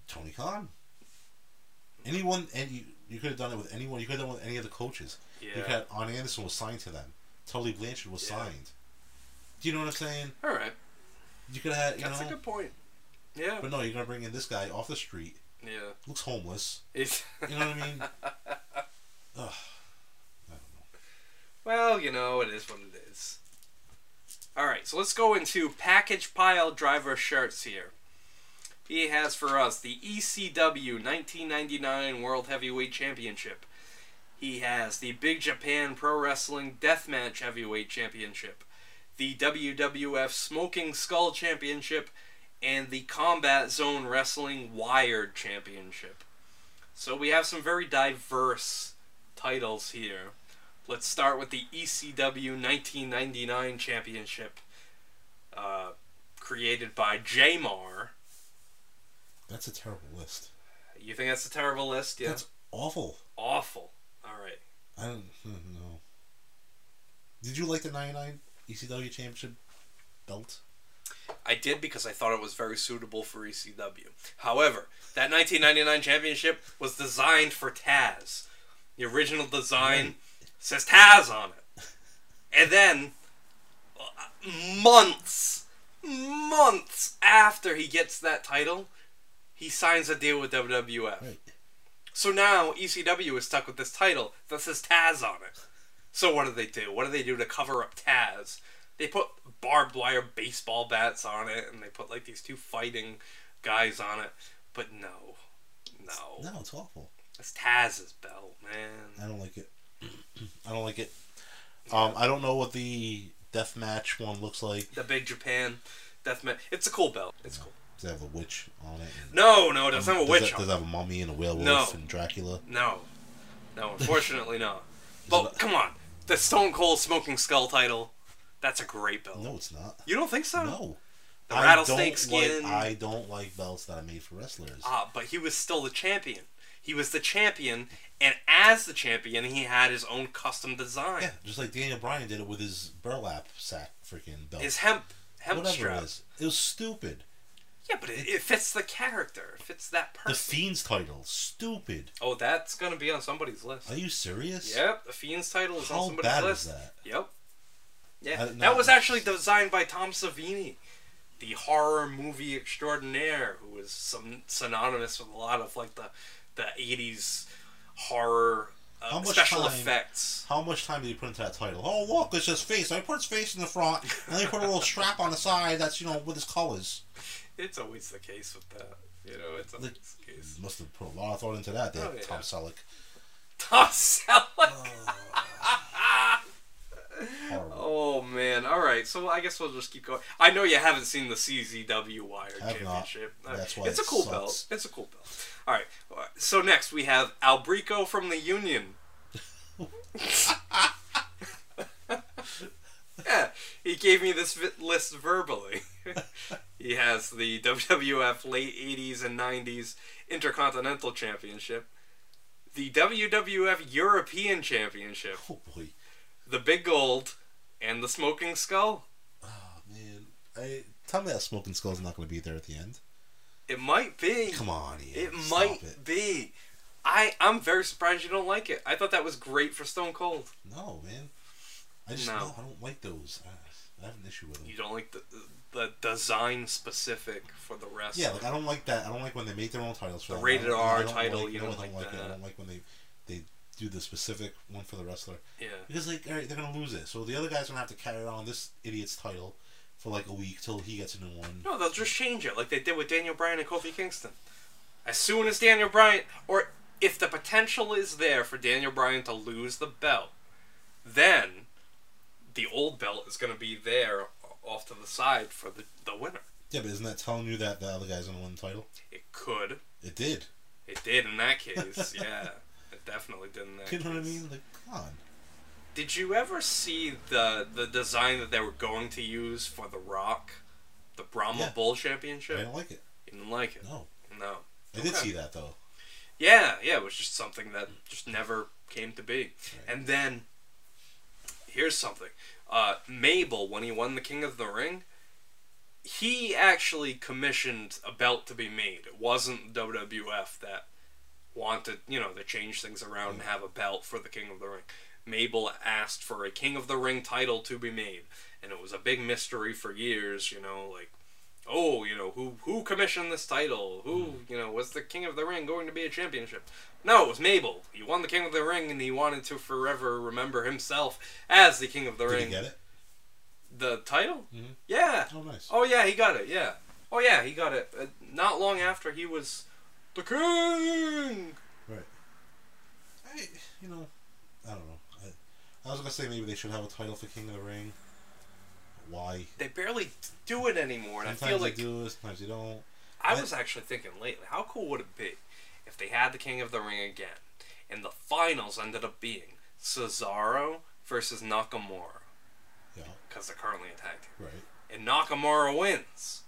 Tony Khan. Anyone, and you could have done it with anyone. You could have done it with any of the coaches. Yeah. You could have, Arn Anderson was signed to them. Tully Blanchard was signed. Do you know what I'm saying? All right. You could have, that's a good point. Yeah. But no, you're going to bring in this guy off the street. Yeah. Looks homeless. It's... You know what I mean? Ugh. Well, you know, it is what it is. Alright, so let's go into Package Pile Driver Shirts here. He has for us the ECW 1999 World Heavyweight Championship. He has the Big Japan Pro Wrestling Deathmatch Heavyweight Championship. The WWF Smoking Skull Championship. And the Combat Zone Wrestling Wired Championship. So we have some very diverse titles here. Let's start with the ECW 1999 Championship, created by J-Mar. That's a terrible list. You think that's a terrible list? Yeah. That's awful. Awful. All right. I don't know. Did you like the 99 ECW Championship belt? I did, because I thought it was very suitable for ECW. However, that 1999 Championship was designed for Taz. The original design... Right. Says Taz on it. And then, months after he gets that title, he signs a deal with WWF. Right. So now ECW is stuck with this title that says Taz on it. So what do they do? What do they do to cover up Taz? They put barbed wire baseball bats on it, and they put like these two fighting guys on it. But no, it's awful. It's Taz's belt, man. I don't like it. Yeah. I don't know what the deathmatch one looks like. The Big Japan deathmatch. It's a cool belt. It's cool. Does it have a witch on it? No, it doesn't have a witch on it. Does it have a mummy and a werewolf and Dracula? No, unfortunately not. But come on, the Stone Cold Smoking Skull title, that's a great belt. No, it's not. You don't think so? No. The rattlesnake skin. I don't like belts that I made for wrestlers. But he was still the champion. He was the champion, and as the champion, he had his own custom design. Yeah, just like Daniel Bryan did it with his burlap sack freaking belt. His hemp strap. Whatever it is. It was stupid. Yeah, but it fits the character. It fits that person. The Fiend's title. Stupid. Oh, that's going to be on somebody's list. Are you serious? Yep, the Fiend's title is on somebody's list. How bad is that? Yep. Yeah, that was actually designed by Tom Savini, the horror movie extraordinaire, who was synonymous with a lot of like the 80s horror special effects. How much time did you put into that title? Oh, look, it's his face. I put his face in the front, and then I put a little strap on the side that's, with his colors. It's always the case with that. It's always the case. Must have put a lot of thought into that, yeah. Tom Selleck. Tom Selleck? Oh, man. All right. So I guess we'll just keep going. I know you haven't seen the CZW Wire Championship. Not. That's why it's a cool belt. It's a cool belt. All right. So next we have Albrico from the Union. Yeah. He gave me this list verbally. He has the WWF late 80s and 90s Intercontinental Championship, the WWF European Championship, oh boy, the Big Gold, and the Smoking Skull. Oh, man. Tell me that Smoking Skull is not going to be there at the end. It might be. Come on, Ian. It might be. I'm very surprised you don't like it. I thought that was great for Stone Cold. No, man. I don't like those. I have an issue with them. You don't like the design specific for the wrestler. Yeah, like I don't like that. I don't like when they make their own titles for the rated R title. You don't like that. I don't like when they do the specific one for the wrestler. Yeah. Because like, all right, they're gonna lose it. So the other guys gonna have to carry on this idiot's title for like a week till he gets a new one. No, they'll just change it like they did with Daniel Bryan and Kofi Kingston. As soon as Daniel Bryan, or if the potential is there for Daniel Bryan to lose the belt, then the old belt is going to be there off to the side for the winner. Yeah, but isn't that telling you that the other guy's going to win the title? It could. It did. It did in that case, yeah. It definitely did in that case. You know what I mean? Like, come on. Did you ever see the design that they were going to use for The Rock? The Brahma Bull Championship? I didn't like it. You didn't like it? No. I did see that, though. Yeah, it was just something that just never came to be. Right. And then... here's something. Mabel, when he won the King of the Ring, he actually commissioned a belt to be made. It wasn't WWF that wanted, to change things around and have a belt for the King of the Ring. Mabel asked for a King of the Ring title to be made, and it was a big mystery for years, who commissioned this title? Who was the King of the Ring going to be a championship? No, it was Mabel. He won the King of the Ring, and he wanted to forever remember himself as the King of the Ring. Did he get it? The title? Mm-hmm. Yeah. Oh, nice. Oh, yeah, he got it, yeah. Oh, yeah, he got it. Not long after he was the king! Right. I don't know. I was going to say maybe they should have a title for King of the Ring. Why? They barely do it anymore, and sometimes I feel like... sometimes they do, sometimes they don't. I was actually thinking lately, how cool would it be if they had the King of the Ring again, and the finals ended up being Cesaro versus Nakamura. Yeah. Because they're currently a tag team. Right. And Nakamura wins.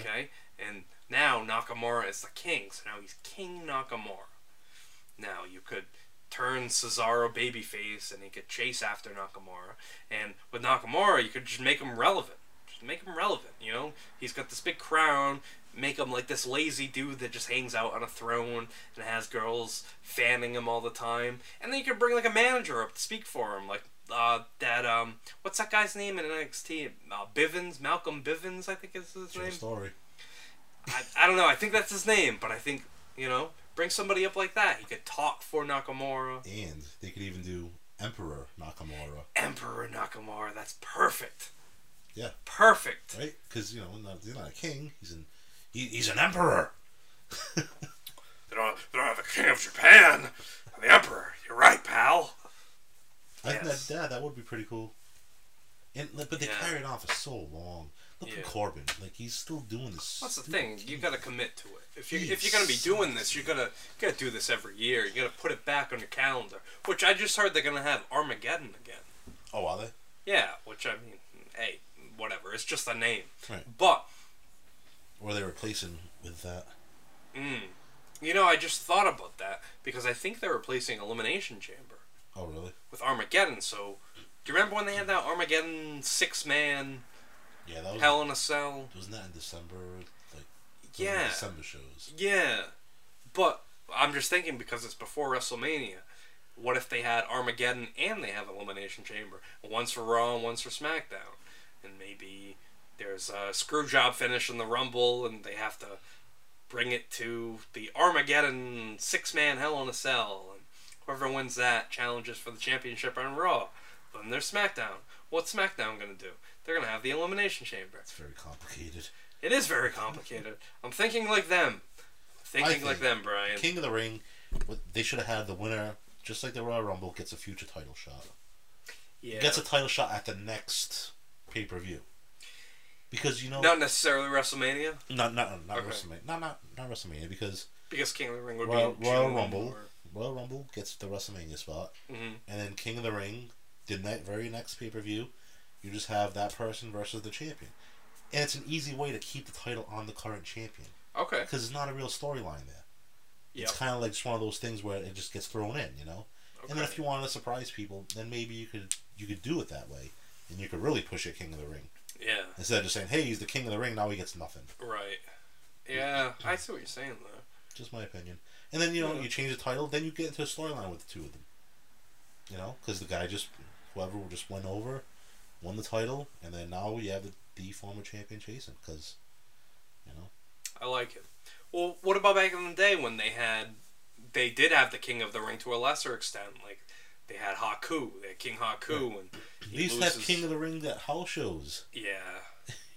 Okay? And now Nakamura is the king, so now he's King Nakamura. Now you could turn Cesaro babyface, and he could chase after Nakamura. And with Nakamura, you could just make him relevant. Just make him relevant, He's got this big crown. Make him like this lazy dude that just hangs out on a throne and has girls fanning him all the time. And then you could bring like a manager up to speak for him, like what's that guy's name in NXT? Malcolm Bivens, I think is his name. True story. I don't know. I think that's his name, but I think, you know, bring somebody up like that. He could talk for Nakamura. And they could even do Emperor Nakamura. Emperor Nakamura. That's perfect. Yeah. Perfect. Right? Because, you know, he's not a king. He's an emperor. They don't have a king of Japan. I'm the emperor. You're right, pal. Yes. That would be pretty cool. But they carried on for so long. Look at Corbin. Like, he's still doing this. That's the thing. You got to commit to it. If you're going to be doing this, you got to do this every year. You got to put it back on your calendar. Which I just heard they're going to have Armageddon again. Oh, are they? Yeah. Which, I mean, hey, whatever. It's just a name. Right. But. Or they're replacing with that. You know, I just thought about that because I think they're replacing Elimination Chamber. Oh, really? With Armageddon. So, do you remember when they had that Armageddon 6-man? Yeah, that was Hell in a Cell. Wasn't that in December? Like, yeah, December shows. Yeah, but I'm just thinking because it's before WrestleMania. What if they had Armageddon and they have Elimination Chamber, once for Raw and once for SmackDown, and maybe there's a screwjob finish in the Rumble, and they have to bring it to the Armageddon 6-man Hell in a Cell, and whoever wins that challenges for the championship on Raw. Then there's SmackDown. What's SmackDown gonna do? They're gonna have the Elimination Chamber. It's very complicated. It is very complicated. I'm thinking like them. Brian. King of the Ring. They should have had the winner, just like the Royal Rumble, gets a future title shot. Yeah. Gets a title shot at the next pay-per-view. Because, you know, not necessarily WrestleMania. Not WrestleMania. Not WrestleMania because King of the Ring would be Royal Rumble gets the WrestleMania spot, and then King of the Ring, the very next pay-per-view, you just have that person versus the champion. And it's an easy way to keep the title on the current champion. Okay. Because it's not a real storyline there. Yep. It's kind of like just one of those things where it just gets thrown in, you know? Okay. And then if you want to surprise people, then maybe you could do it that way. And you could really push it King of the Ring. Yeah. Instead of just saying, hey, he's the King of the Ring, now he gets nothing. Right. Yeah, I see what you're saying, though. Just my opinion. And then, you know, you change the title, then you get into a storyline with the two of them. You know? Because the guy whoever just went over, won the title, and then now you have the former champion chasing, because, you know. I like it. Well, what about back in the day when they did have the King of the Ring to a lesser extent, like they had Haku, they had King Haku, and they used to have King of the Ring at house shows. Yeah,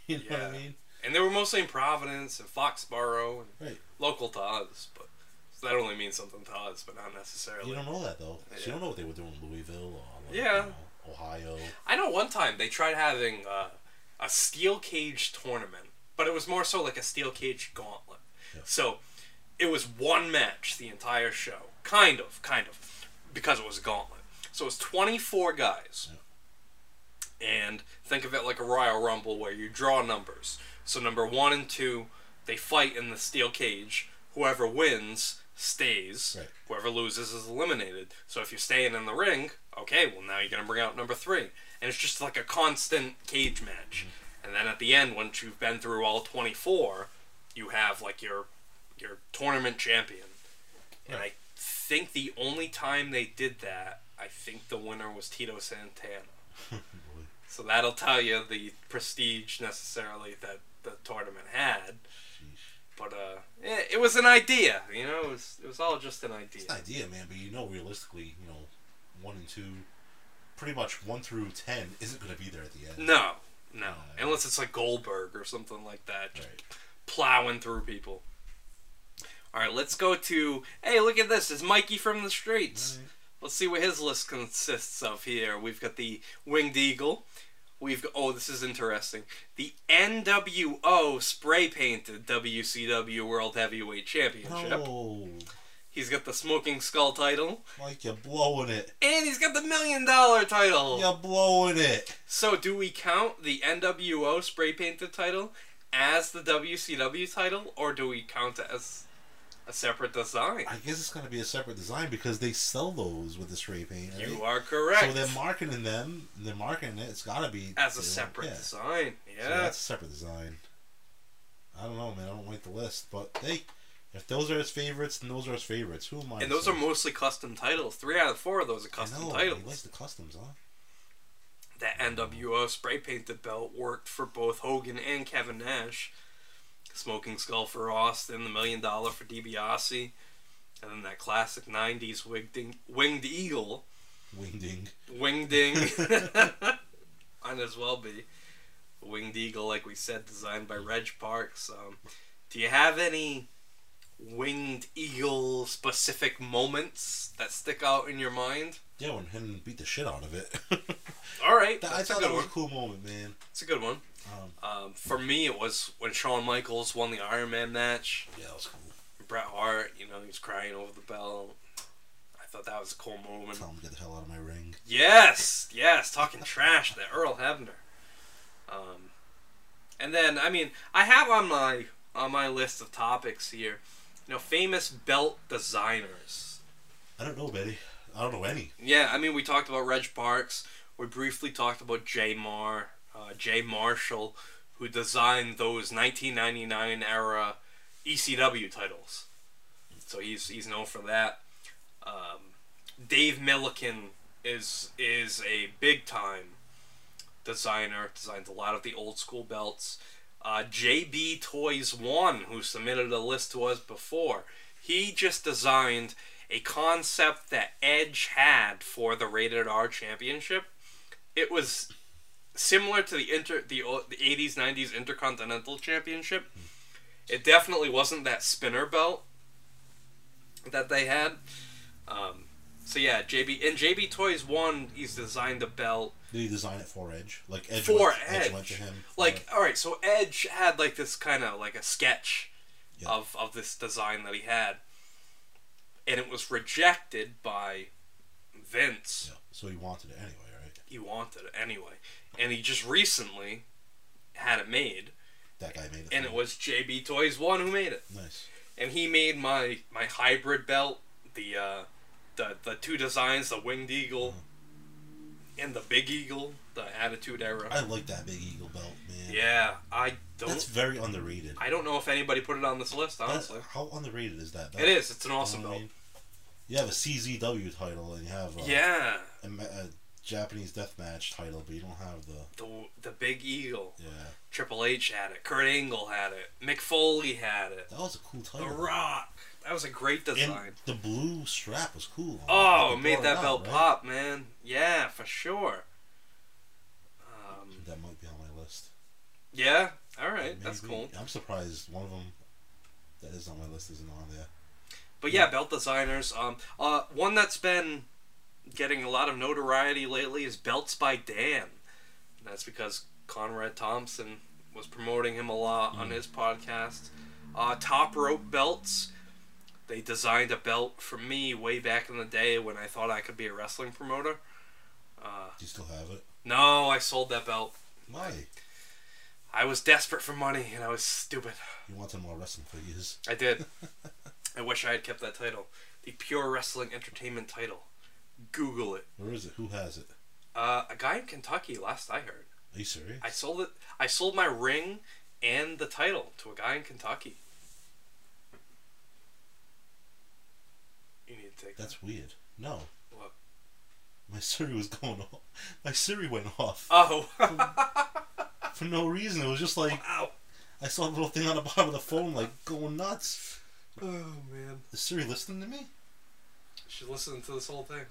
you know what I mean. And they were mostly in Providence and Foxborough, and local to us, but so that only means something to us, but not necessarily. You don't know that though. Yeah. You don't know what they were doing in Louisville or you know, Ohio. I know one time they tried having a steel cage tournament, but it was more so like a steel cage gauntlet. Yeah. So it was one match the entire show, kind of, because it was a gauntlet. So it was 24 guys, and think of it like a Royal Rumble where you draw numbers. So number 1 and 2, they fight in the steel cage. Whoever wins stays. Right. Whoever loses is eliminated. So if you're staying in the ring, okay, well now you're going to bring out number 3. And it's just like a constant cage match. And then at the end, once you've been through all 24, you have like your tournament champion. Right. And I think the only time they did that, I think the winner was Tito Santana. So that'll tell you the prestige necessarily that the tournament had. But it was an idea, you know. It was all just an idea. It's an idea, man. But you know, realistically, you know, 1 and 2, pretty much 1 through 10 isn't going to be there at the end. No, unless it's like Goldberg or something like that, just plowing through people. All right, let's go to. Hey, look at this! It's Mikey from the streets. Right. Let's see what his list consists of here. We've got the Winged Eagle. We've got, oh, this is interesting. The NWO spray-painted WCW World Heavyweight Championship. Oh. He's got the Smoking Skull title. Like, you're blowing it. And he's got the $1 million title. You're blowing it. So do we count the NWO spray-painted title as the WCW title, or do we count it as a separate design? I guess it's going to be a separate design because they sell those with the spray paint. Right? You are correct. So they're marketing them. They're marketing it. It's got to be as a separate design. Yeah, so that's a separate design. I don't know, man. I don't like the list, but hey, if those are his favorites, then those are his favorites. Who am I? And those are mostly custom titles. 3 out of 4 of those are custom titles. You like the customs, huh? That NWO spray painted belt worked for both Hogan and Kevin Nash. Smoking Skull for Austin, the $1 Million for DiBiase, and then that classic 90s winged eagle. Wingding. Might as well be. Winged eagle, like we said, designed by Reggie Parks. Do you have any winged eagle specific moments that stick out in your mind? Yeah, when him beat the shit out of it. Alright. I thought that was a cool moment, man. It's a good one. For me, it was when Shawn Michaels won the Iron Man match. Yeah, that was cool. Bret Hart, you know, he was crying over the bell. I thought that was a cool moment. Tell him to get the hell out of my ring. Yes, yes, talking trash to Earl Hebner. And then, I mean, I have on my list of topics here, you know, famous belt designers. I don't know, Betty. I don't know any. Yeah, I mean, we talked about Reg Parks. We briefly talked about Jay Marshall, who designed those 1999 era ECW titles. So he's known for that. Dave Milliken is a big time designer. Designed a lot of the old school belts. JB Toys 1, who submitted a list to us before, he just designed a concept that Edge had for the Rated R Championship. It was similar to the 80s, 90s Intercontinental Championship. It definitely wasn't that spinner belt that they had. So yeah, JB Toys 1, he's designed a belt. Did he design it for Edge? Like Edge went to him. Like, all right, so Edge had like this kind of like a sketch of this design that he had, and it was rejected by Vince. Yeah. So he wanted it anyway, right? He wanted it anyway, and he just recently had it made. That guy made it, and it was JB Toys 1 who made it. Nice. And he made my hybrid belt, the two designs, the Winged Eagle. Mm-hmm. And the Big Eagle, the Attitude Era. I like that Big Eagle belt, man. Yeah, I don't... That's very underrated. I don't know if anybody put it on this list, honestly. How underrated is that belt? It is. It's an awesome belt. I mean, you have a CZW title, and you have a Japanese Deathmatch title, but you don't have the Big Eagle. Yeah. Triple H had it. Kurt Angle had it. Mick Foley had it. That was a cool title. The Rock. That was a great design. And the blue strap was cool. Oh, it made that belt pop, man. Yeah, for sure. That might be on my list. Yeah? All right. That's cool. I'm surprised one of them that is on my list isn't on there. But yeah, belt designers. One that's been getting a lot of notoriety lately is Belts by Dan. And that's because Conrad Thompson was promoting him a lot on his podcast. Top Rope Belts. They designed a belt for me way back in the day when I thought I could be a wrestling promoter. Do you still have it? No, I sold that belt. Why? I was desperate for money and I was stupid. You wanted more wrestling for years. I did. I wish I had kept that title. The Pure Wrestling Entertainment title. Google it. Where is it? Who has it? A guy in Kentucky, last I heard. Are you serious? I sold it. I sold my ring and the title to a guy in Kentucky. You need to take That's weird. No. What? My Siri was going off. My Siri went off. Oh. for no reason. It was just like... Wow. I saw a little thing on the bottom of the phone like going nuts. Oh, man. Is Siri listening to me? She's listening to this whole thing.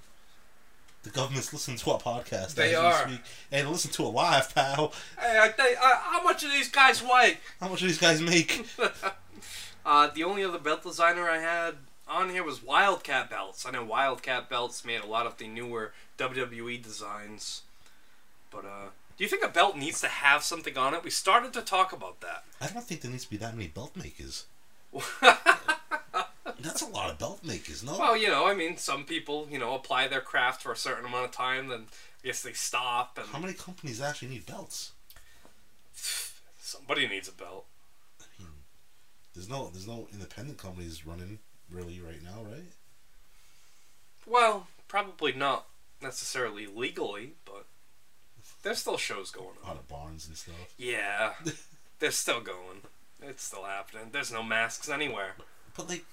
The government's listening to our podcast. They are. This week. And listen to it live, pal. Hey, how much do these guys weigh? How much do these guys make? The only other belt designer I had on here was Wildcat Belts. I know Wildcat Belts made a lot of the newer WWE designs. But do you think a belt needs to have something on it? We started to talk about that. I don't think there needs to be that many belt makers. That's a lot of belt makers, no? Well, you know, I mean, some people, you know, apply their craft for a certain amount of time, then I guess they stop. And how many companies actually need belts? Somebody needs a belt. I mean, there's no independent companies running really right now, right? Well, probably not necessarily legally, but there's still shows going on. A lot of barns and stuff. Yeah. They're still going. It's still happening. There's no masks anywhere. But like,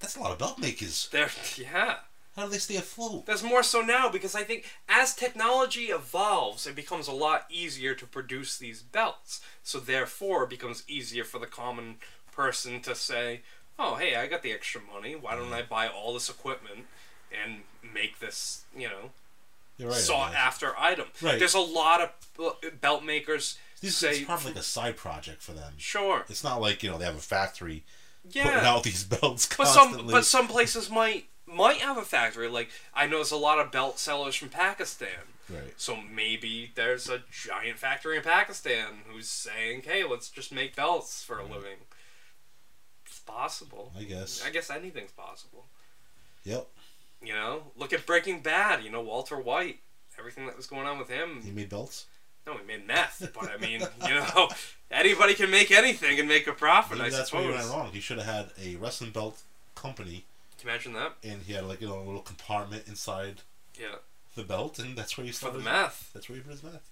that's a lot of belt makers. Yeah. How do they stay afloat? That's more so now, because I think as technology evolves, it becomes a lot easier to produce these belts. So therefore, it becomes easier for the common person to say, oh, hey, I got the extra money. Why don't I buy all this equipment and make this, you know, sought-after item? Right. There's a lot of belt makers... It's probably like a side project for them. Sure. It's not like, you know, they have a factory putting out these belts constantly. But some places might have a factory. Like, I know there's a lot of belt sellers from Pakistan. Right. So maybe there's a giant factory in Pakistan who's saying, hey, let's just make belts for a living. It's possible. I guess anything's possible. Yep. You know, look at Breaking Bad. You know, Walter White. Everything that was going on with him. He made belts? No, we made meth, but I mean, you know, anybody can make anything and make a profit, I suppose. That's why he went wrong. He should have had a wrestling belt company. Can you imagine that? And he had, like, you know, a little compartment inside the belt, and that's where he started. For the meth. That's where he put his meth.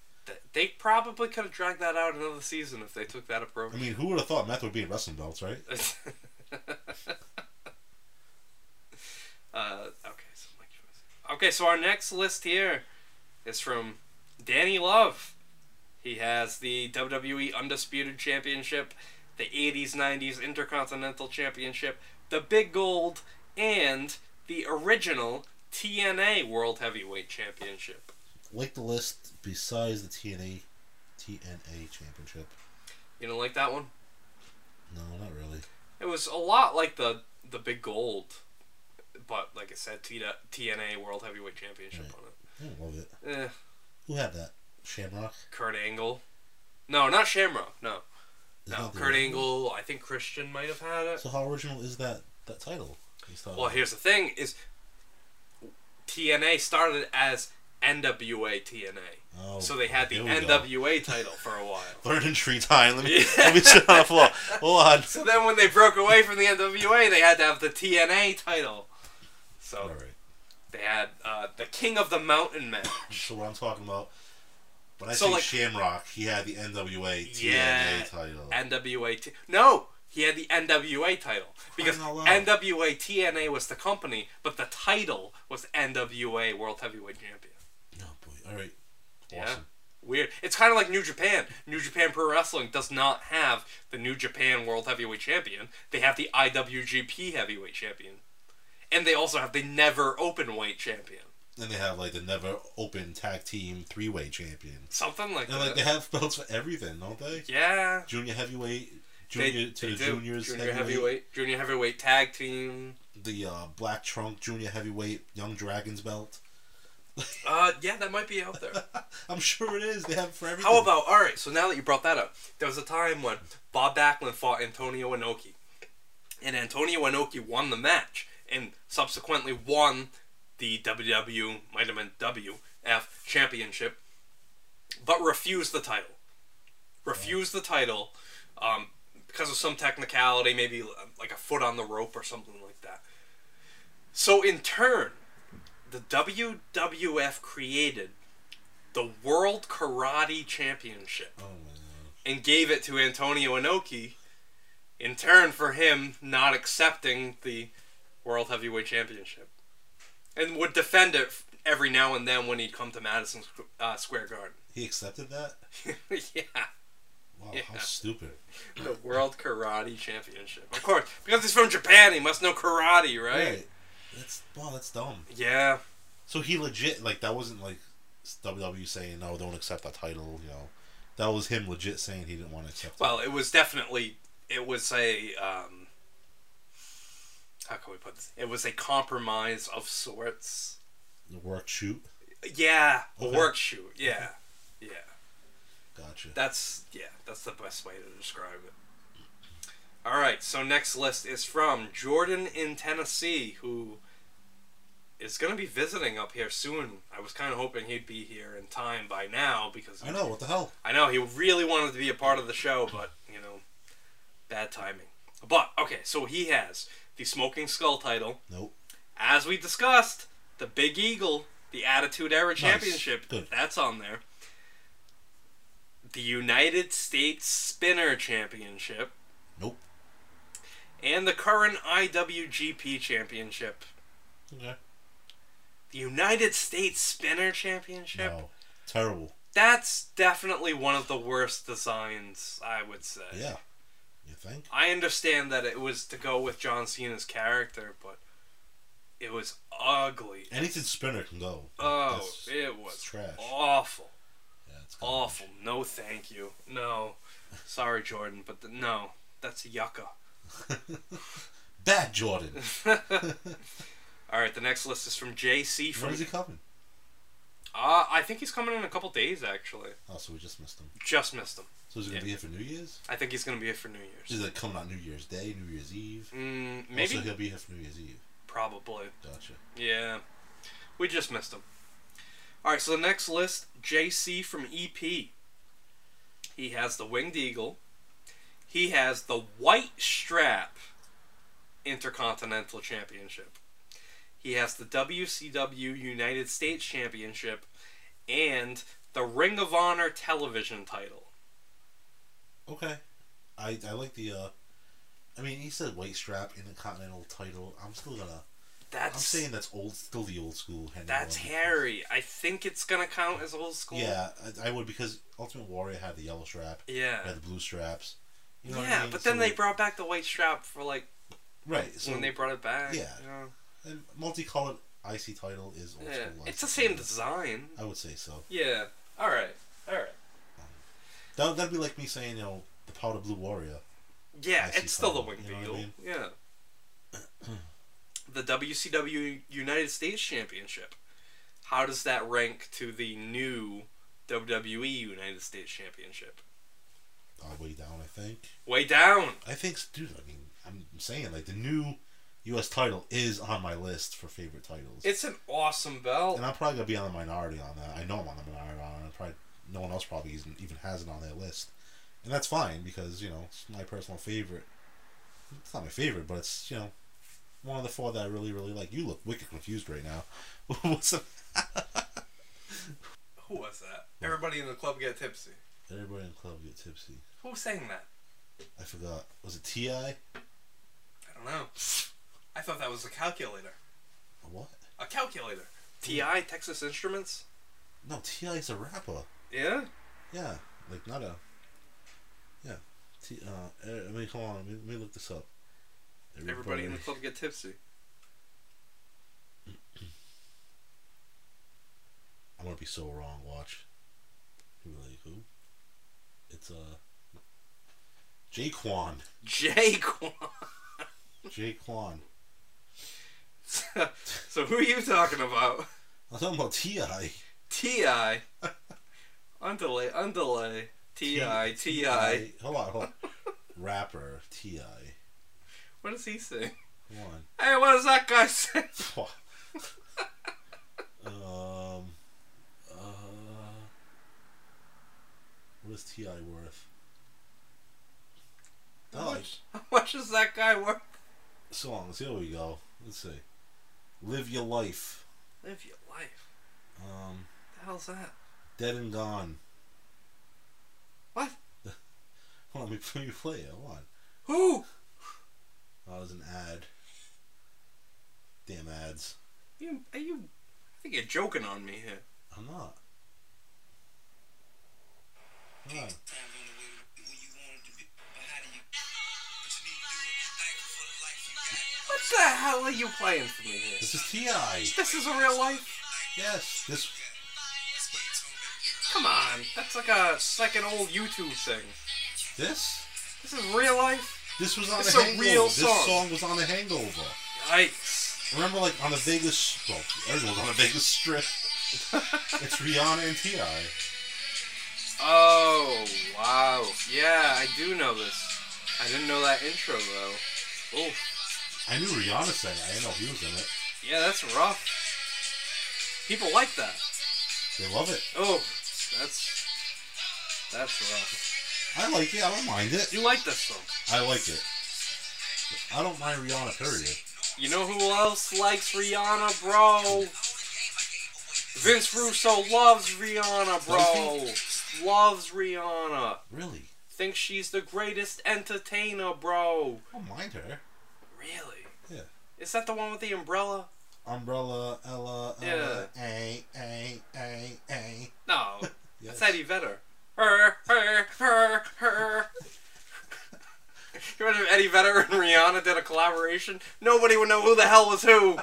They probably could have dragged that out another season if they took that approach. I mean, who would have thought meth would be in wrestling belts, right? So our next list here is from Danny Love. He has the WWE Undisputed Championship, the 80s, 90s Intercontinental Championship, the Big Gold, and the original TNA World Heavyweight Championship. Like the list besides the TNA Championship. You don't like that one? No, not really. It was a lot like the Big Gold, but like I said, TNA World Heavyweight Championship on it. I love it. Eh. Who had that? Shamrock? Kurt Angle. No, not Shamrock. No. No, Kurt Angle, I think Christian might have had it. So how original is that title? Well, here's the thing, is TNA started as NWA TNA. Oh, so they had the NWA title for a while. Learning tree time. Let me sit on the floor. Hold on. So then when they broke away from the NWA, they had to have the TNA title. So... All right. They had the King of the Mountain match. So what I'm talking about, when I say like, Shamrock, he had the NWA TNA title. He had the NWA title. Because NWA TNA was the company, but the title was NWA World Heavyweight Champion. Oh, boy. All right. Awesome. Yeah. Weird. It's kind of like New Japan. New Japan Pro Wrestling does not have the New Japan World Heavyweight Champion. They have the IWGP Heavyweight Champion. And they also have the Never Open Weight Champion. And they have, like, the Never Open Tag Team Three-Way Champion. Something like that. And, like, they have belts for everything, don't they? Yeah. Junior Heavyweight, Junior Heavyweight. Junior Heavyweight Tag Team. The Black Trunk Junior Heavyweight Young Dragons belt. Yeah, that might be out there. I'm sure it is. They have it for everything. How about, alright, so now that you brought that up, there was a time when Bob Backlund fought Antonio Inoki. And Antonio Inoki won the match. And subsequently won the WWF championship, but refused the title. Because of some technicality, maybe like a foot on the rope or something like that. So in turn, the WWF created the World Karate Championship and gave it to Antonio Inoki in turn for him not accepting the World Heavyweight Championship. And would defend it every now and then when he'd come to Madison Square Garden. He accepted that? Yeah. Wow, yeah. How stupid. The World Karate Championship. Of course, because he's from Japan, he must know karate, right? That's dumb. Yeah. So he legit, like, that wasn't like WWE saying, no, don't accept that title, you know. That was him legit saying he didn't want to accept it. Well, it was definitely, it was a, how can we put this? It was a compromise of sorts. The work shoot? Yeah. Okay. A work shoot. Yeah. Okay. Yeah. Gotcha. That's the best way to describe it. Alright, so next list is from Jordan in Tennessee, who is going to be visiting up here soon. I was kind of hoping he'd be here in time by now because... I know, what the hell? I know, he really wanted to be a part of the show, but, you know, bad timing. But, okay, so he has... the Smoking Skull title. Nope. As we discussed, the Big Eagle, the Attitude Era Championship. Good. That's on there. The United States Spinner Championship. Nope. And the current IWGP Championship. Okay. United States Spinner Championship? No. Terrible. That's definitely one of the worst designs, I would say. Yeah. You think? I understand that it was to go with John Cena's character, but it was ugly. Anything Spinner can go. Oh, it was trash. Awful. Yeah, it's awful. No, thank you. No. Sorry, Jordan, but no. That's a yucca. Bad Jordan. Alright, the next list is from JC. When is he coming? I think he's coming in a couple days, actually. Oh, so we just missed him. Just missed him. So is he going to be here for New Year's? I think he's going to be here for New Year's. Is it coming on New Year's Day, New Year's Eve? Maybe. Also, he'll be here for New Year's Eve. Probably. Gotcha. Yeah. We just missed him. Alright, so the next list, JC from EP. He has the Winged Eagle. He has the White Strap Intercontinental Championship. He has the WCW United States Championship and the Ring of Honor television title. Okay. I like the, I mean, he said white strap in the Continental title. I'm still gonna... I'm saying that's old, still the old school. That's hairy. I think it's gonna count as old school. Yeah, I would, because Ultimate Warrior had the yellow strap. Yeah. Had the blue straps. You know what I mean? But then so they brought back the white strap for, like... Right. So, when they brought it back. Yeah. You know? And multicolored IC title is old school. It's the same design. I would say so. Yeah. Alright. Alright. That'd be like me saying, you know, the Powder Blue Warrior. Yeah, IC it's title, still the Winged Eagle. You know what I mean? Yeah. The WCW United States Championship. How does that rank to the new WWE United States Championship? Way down, I think. Way down! I think, dude, I mean, I'm saying, like, the new U.S. title is on my list for favorite titles. It's an awesome belt. And I'm probably going to be on the minority on that. I know I'm on the minority on it. Probably, no one else probably even has it on their list. And that's fine because, you know, it's my personal favorite. It's not my favorite, but it's, you know, one of the four that I really, really like. You look wicked confused right now. What's up? Who was that? What? Everybody in the club get tipsy. Everybody in the club get tipsy. Who sang that? I forgot. Was it T.I.? I don't know. I thought that was a calculator. A what? A calculator. T.I., Texas Instruments? No, T.I. is a rapper. Yeah? Yeah. Like, not a... Yeah. I mean, come on. Let me look this up. Everybody in the club get tipsy. I'm going to be so wrong. Watch. Really, who? It's, Jaquan. Jaquan. Jaquan. So who are you talking about? I'm talking about T.I. T.I. Underlay. T.I. T.I. Hold on. Rapper T.I. What does he say? Come on. Hey, what does that guy say? What is T.I. worth? How much is that guy worth? Songs. Here we go. Let's see. Live Your Life. Live Your Life. What the hell's that? Dead and Gone. What? Hold on, let me play it. Hold on. Who? Oh, there's an ad. Damn ads. Are you? I think you're joking on me here. I'm not. Hold on. What the hell are you playing for me here? This is T.I. This is a real life? Yes. This. Come on. That's like an old YouTube thing. This? This is real life? This was on The Hangover. It's a real song. This song was on The Hangover. Yikes. Remember, like, on the Vegas... Well, everyone's on the Vegas Strip. It's Rihanna and T.I. Oh, wow. Yeah, I do know this. I didn't know that intro, though. Oh. I knew Rihanna sang it. I didn't know he was in it. Yeah, that's rough. People like that. They love it. Oh, that's rough. I like it. I don't mind it. You like this song. I like it. I don't mind Rihanna, period. You know who else likes Rihanna, bro? Vince Russo loves Rihanna, bro. Loves Rihanna. Really? Thinks she's the greatest entertainer, bro. I don't mind her. Really? Yeah. Is that the one with the umbrella? Umbrella, Ella, Ella, yeah. A. No, yes. That's Eddie Vedder. Her. You remember if Eddie Vedder and Rihanna did a collaboration? Nobody would know who the hell was who.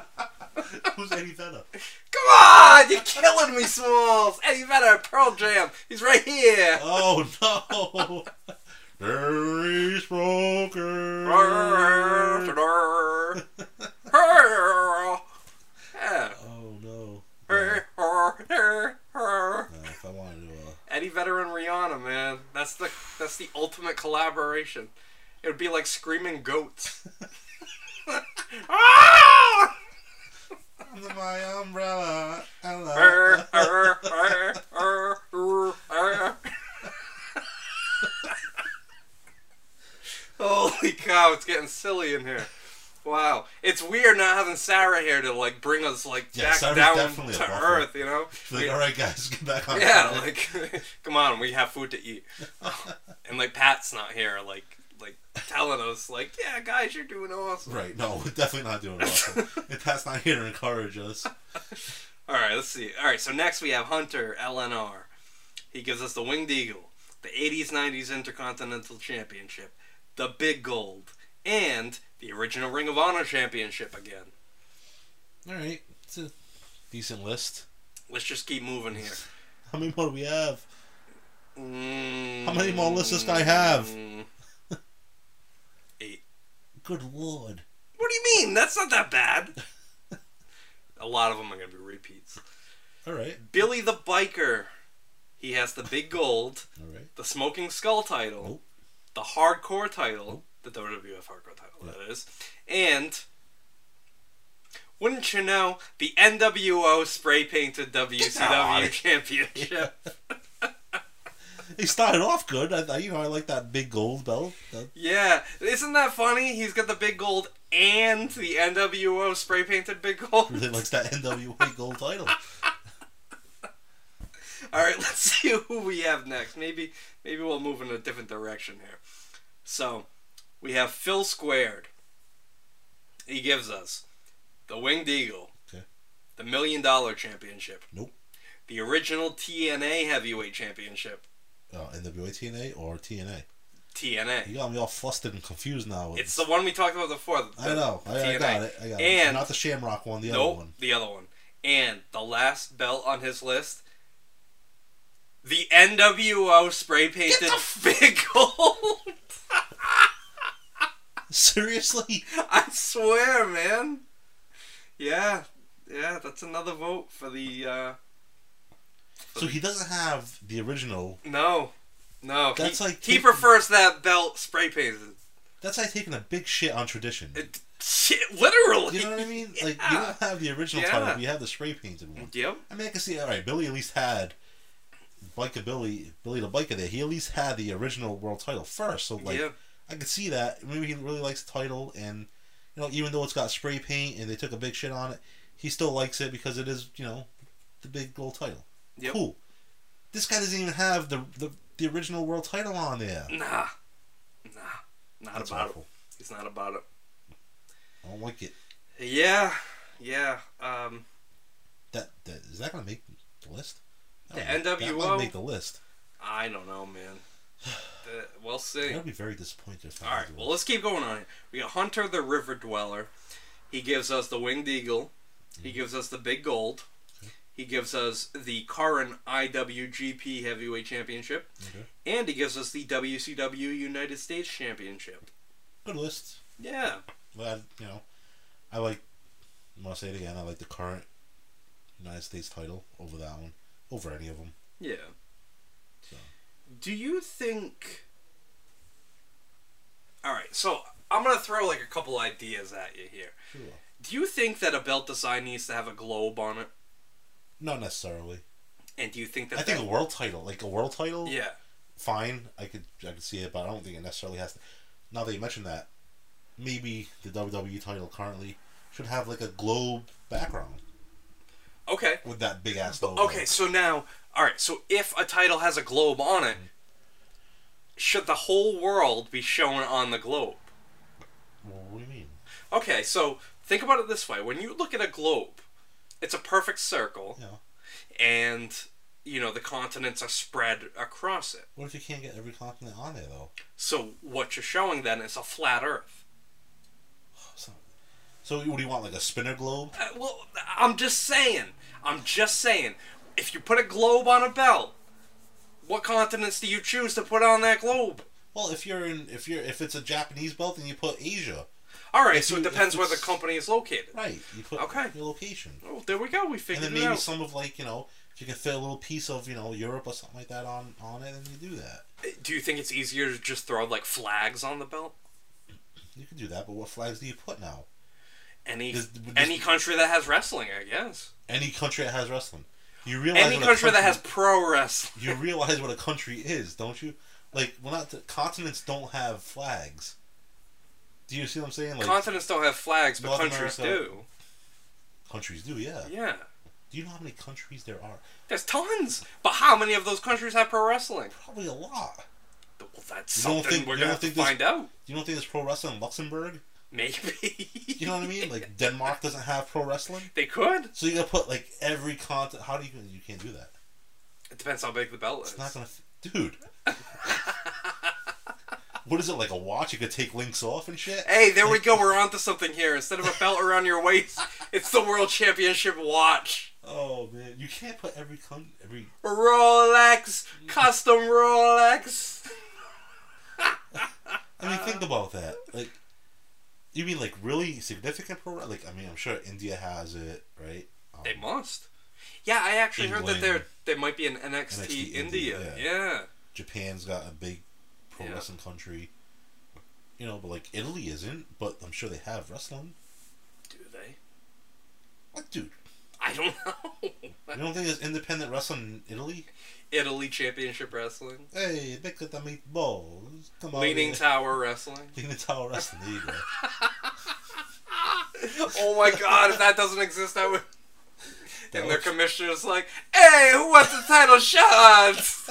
Who's Eddie Vedder? Come on! You're killing me, Smalls! Eddie Vedder, Pearl Jam. He's right here. Oh, no. Harry Smoker. Yeah. Oh no! If I wanted to, Eddie Vedder and Rihanna, man, that's the ultimate collaboration. It would be like screaming goats. Ah! Under my umbrella. Holy cow! It's getting silly in here. Wow, it's weird not having Sarah here to like bring us like back down to earth, you know? She's like, all right, guys, get back on. Yeah, like, come on, we have food to eat, and like Pat's not here, like telling us, like, yeah, guys, you're doing awesome. Right? No, we're definitely not doing awesome. And Pat's not here to encourage us. All right, let's see. All right, so next we have Hunter LNR. He gives us the Winged Eagle, the '80s/'90s Intercontinental Championship, the Big Gold, and the original Ring of Honor Championship again. Alright. It's a decent list. Let's just keep moving here. How many more do we have? How many more lists does this guy have? 8. Good lord. What do you mean? That's not that bad. A lot of them are going to be repeats. Alright. Billy the Biker. He has the Big Gold. Alright. The Smoking Skull title. Nope. The Hardcore title. Nope. The WWF Hardcore title, yeah. That is. And, wouldn't you know, the NWO spray-painted WCW Championship. He started off good. I like that Big Gold belt. Yeah. Isn't that funny? He's got the Big Gold and the NWO spray-painted Big Gold. Really likes that NWO Gold title. All right, let's see who we have next. Maybe we'll move in a different direction here. So... we have Phil Squared. He gives us the Winged Eagle, okay, the $1 Million Championship, nope, the original TNA Heavyweight Championship. NWA TNA or TNA? TNA. You got me all flustered and confused now. It's the one we talked about before. I know. I got it. And not the Shamrock one. The other one. The other one. And the last belt on his list, the NWO spray painted Big Gold. Seriously? I swear, man. Yeah, that's another vote for the... So he doesn't have the original. No. That's he prefers that belt spray-painted. That's like taking a big shit on tradition. Literally. You know what I mean? Yeah. Like, you don't have the original title, you have the spray-painted one. Yep. I mean, I can see, alright, Billy at least had... Billy the Biker there, he at least had the original world title first, so like... Yeah. I could see that. Maybe he really likes the title, and you know, even though it's got spray paint and they took a big shit on it, he still likes it because it is, you know, the Big Gold title. Yep. Cool. This guy doesn't even have the original world title on there. Nah. That's awful. He's not about it. I don't like it. Yeah. That is that gonna make the list? The NWO. That might make the list. I don't know, man. We'll see. I'll be very disappointed. Alright, well, let's keep going on here. We got Hunter the River Dweller. He gives us the Winged Eagle. Mm-hmm. He gives us the Big Gold. Okay. He gives us the current IWGP Heavyweight Championship. Okay. And he gives us the WCW United States Championship. Good list. Yeah. Well, you know, I'm going to say it again, I like the current United States title over that one. Over any of them. Yeah. So... do you think... alright, so I'm going to throw like a couple ideas at you here. Sure. Do you think that a belt design needs to have a globe on it? Not necessarily. And do you think that... I think a world title. Like a world title? Yeah. Fine. I could see it, but I don't think it necessarily has to... Now that you mention that, maybe the WWE title currently should have like a globe background. Okay. With that big ass logo. Okay, so now... alright, so if a title has a globe on it, should the whole world be shown on the globe? Well, what do you mean? Okay, so Think about it this way. When you look at a globe, it's a perfect circle. Yeah. And, you know, the continents are spread across it. What if you can't get every continent on there, though? So what you're showing then is a flat Earth. So what do you want, like a spinner globe? Well, I'm just saying. If you put a globe on a belt, what continents do you choose to put on that globe? Well, if it's a Japanese belt, then you put Asia. All right, so it depends where the company is located. Right, you put your location. Oh, there we go. We figured it out. And then maybe some of, like, you know, if you can fit a little piece of, you know, Europe or something like that on it, then you do that. Do you think it's easier to just throw, like, flags on the belt? You can do that, but what flags do you put now? Any country that has wrestling, I guess. Any country that has wrestling. You realize any country that has pro wrestling. You realize what a country is, don't you? Like, well, not the continents don't have flags. Do you see what I'm saying? Like, continents don't have flags, but countries do. Countries do, yeah. Yeah. Do you know how many countries there are? There's tons. But how many of those countries have pro wrestling? Probably a lot. Well, that's something we're going to find out. You don't think there's pro wrestling in Luxembourg? Maybe. You know what I mean? Like, Denmark doesn't have pro wrestling? They could. So you got to put, like, every continent. How do you can't do that. It depends how big the belt is. It's not going to... Dude. What is it, like a watch? You could take links off and shit? Hey, there we go. We're onto something here. Instead of a belt around your waist, it's the World Championship watch. Oh, man. You can't put every... Rolex. Custom Rolex. I mean, think about that. Like... You mean, like, really significant pro... Like, I mean, I'm sure India has it, right? They must. Yeah, I actually heard that there might be an NXT India. Yeah. Japan's got a big pro wrestling country. You know, but, like, Italy isn't, but I'm sure they have wrestling. Do they? What, dude? I don't know. You don't think there's independent wrestling in Italy? Italy Championship Wrestling. Hey, look at the meatballs. Come on. Leaning Tower Wrestling. Leaning Tower Wrestling. There you go. Oh my God! If that doesn't exist, I would. And their commissioner's like, "Hey, who wants the title shots?"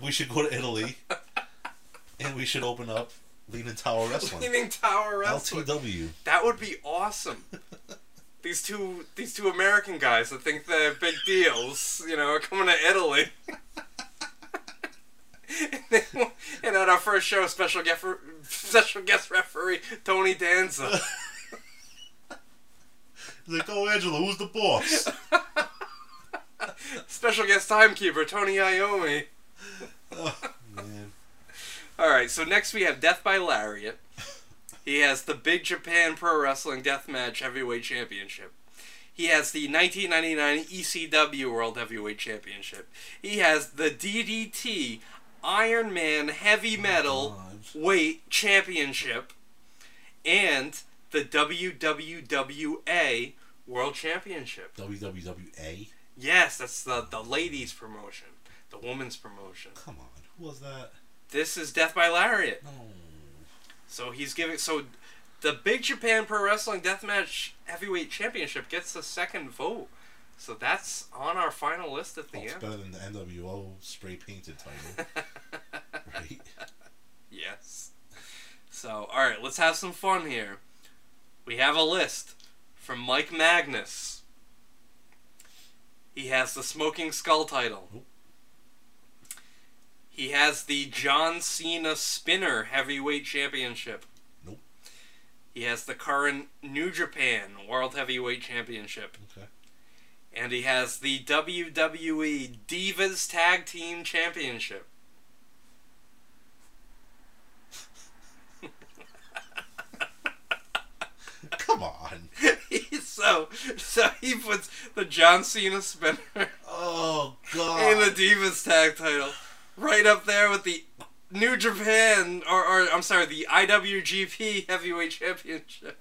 We should go to Italy, and we should open up Leaning Tower Wrestling. Leaning Tower Wrestling. LTW. That would be awesome. These two American guys that think they're big deals, you know, are coming to Italy. And at our first show, special guest referee Tony Danza. He's like, "Oh, Angela, who's the boss?" Special guest timekeeper Tony Iommi. Oh, man. All right, so next we have Death by Lariat. He has the Big Japan Pro Wrestling Deathmatch Heavyweight Championship. He has the 1999 ECW World Heavyweight Championship. He has the DDT Iron Man Heavy Metal Weight Championship. And the WWWA World Championship. WWWA? Yes, that's the ladies' promotion. The women's promotion. Come on, who was that? This is Death by Lariat. No. So he's giving... So the Big Japan Pro Wrestling Deathmatch Heavyweight Championship gets the second vote. So that's on our final list at the end. It's better than the NWO spray-painted title. Right? Yes. So, all right, let's have some fun here. We have a list from Mike Magnus. He has the Smoking Skull title. Ooh. He has the John Cena Spinner Heavyweight Championship. Nope. He has the current New Japan World Heavyweight Championship. Okay. And he has the WWE Divas Tag Team Championship. Come on. So he puts the John Cena Spinner. Oh, God. And the Divas Tag title. Right up there with the New Japan, or I'm sorry, the IWGP Heavyweight Championship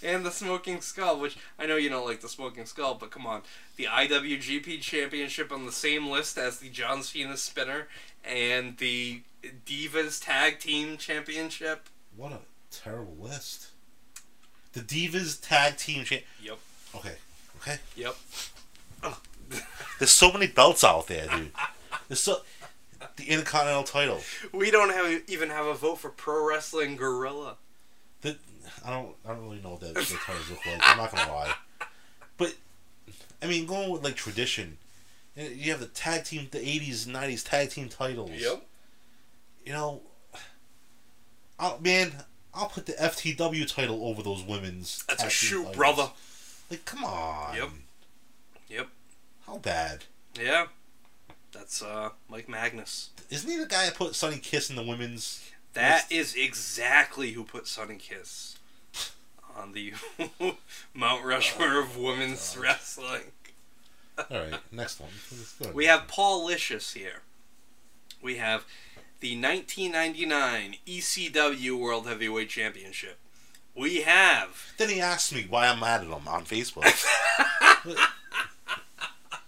and the Smoking Skull, which I know you don't like the Smoking Skull, but come on. The IWGP Championship on the same list as the John Cena Spinner and the Divas Tag Team Championship. What a terrible list. The Divas Tag Team Championship. Yep. Okay. Yep. Oh. There's so many belts out there, dude. There's so... The Intercontinental title. We don't even have a vote for Pro Wrestling Gorilla. I don't really know what that titles look like. I'm not gonna lie, but I mean, going with like tradition, you have the tag team, the '80s and '90s tag team titles. Yep. You know, I'll put the FTW title over those women's. That's a shoe, brother. Like, come on. Yep. How bad? Yeah. That's Mike Magnus. Isn't he the guy that put Sonny Kiss in the women's? That is exactly who put Sonny Kiss on the Mount Rushmore of women's wrestling. All right, next one. We have Paul Licious here. We have the 1999 ECW World Heavyweight Championship. We have... Then he asked me why I'm mad at him on Facebook.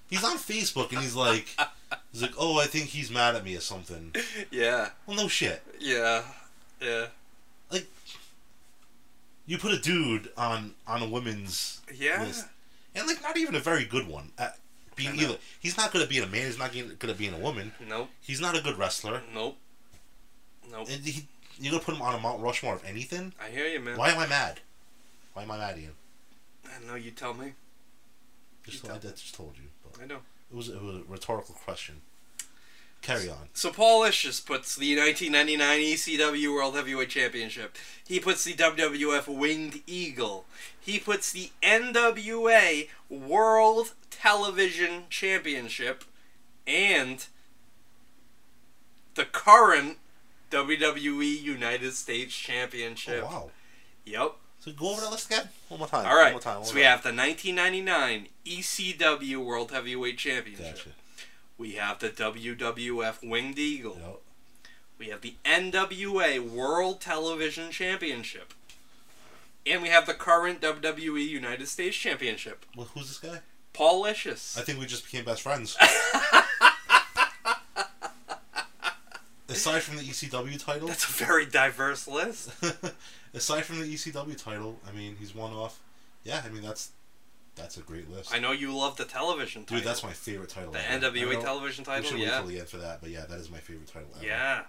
He's on Facebook and he's like, oh, I think he's mad at me or something. Yeah. Well, no shit. Yeah. Like, you put a dude on a women's list. And, like, not even a very good one. He's not going to be in a man. He's not going to be in a woman. Nope. He's not a good wrestler. Nope. And you're going to put him on a Mount Rushmore of anything? I hear you, man. Why am I mad? Why am I mad at you? I don't know. You tell me. I just told you. But I know. It was a rhetorical question. Carry on. So Paul Licious puts the 1999 ECW World Heavyweight Championship. He puts the WWF Winged Eagle. He puts the NWA World Television Championship and the current WWE United States Championship. Oh, wow. Yep. So go over that list again. One more time. All right. So we have the 1999 ECW World Heavyweight Championship. Gotcha. We have the WWF Winged Eagle. Yep. We have the NWA World Television Championship. And we have the current WWE United States Championship. Well, who's this guy? Paul Licious. I think we just became best friends. Aside from the ECW title... That's a very diverse list. Aside from the ECW title, I mean, he's one off. Yeah, I mean, that's a great list. I know you love the television title. Dude, that's my favorite title. The NWA television title, we should wait till the end for that, but yeah, that is my favorite title ever. Yeah.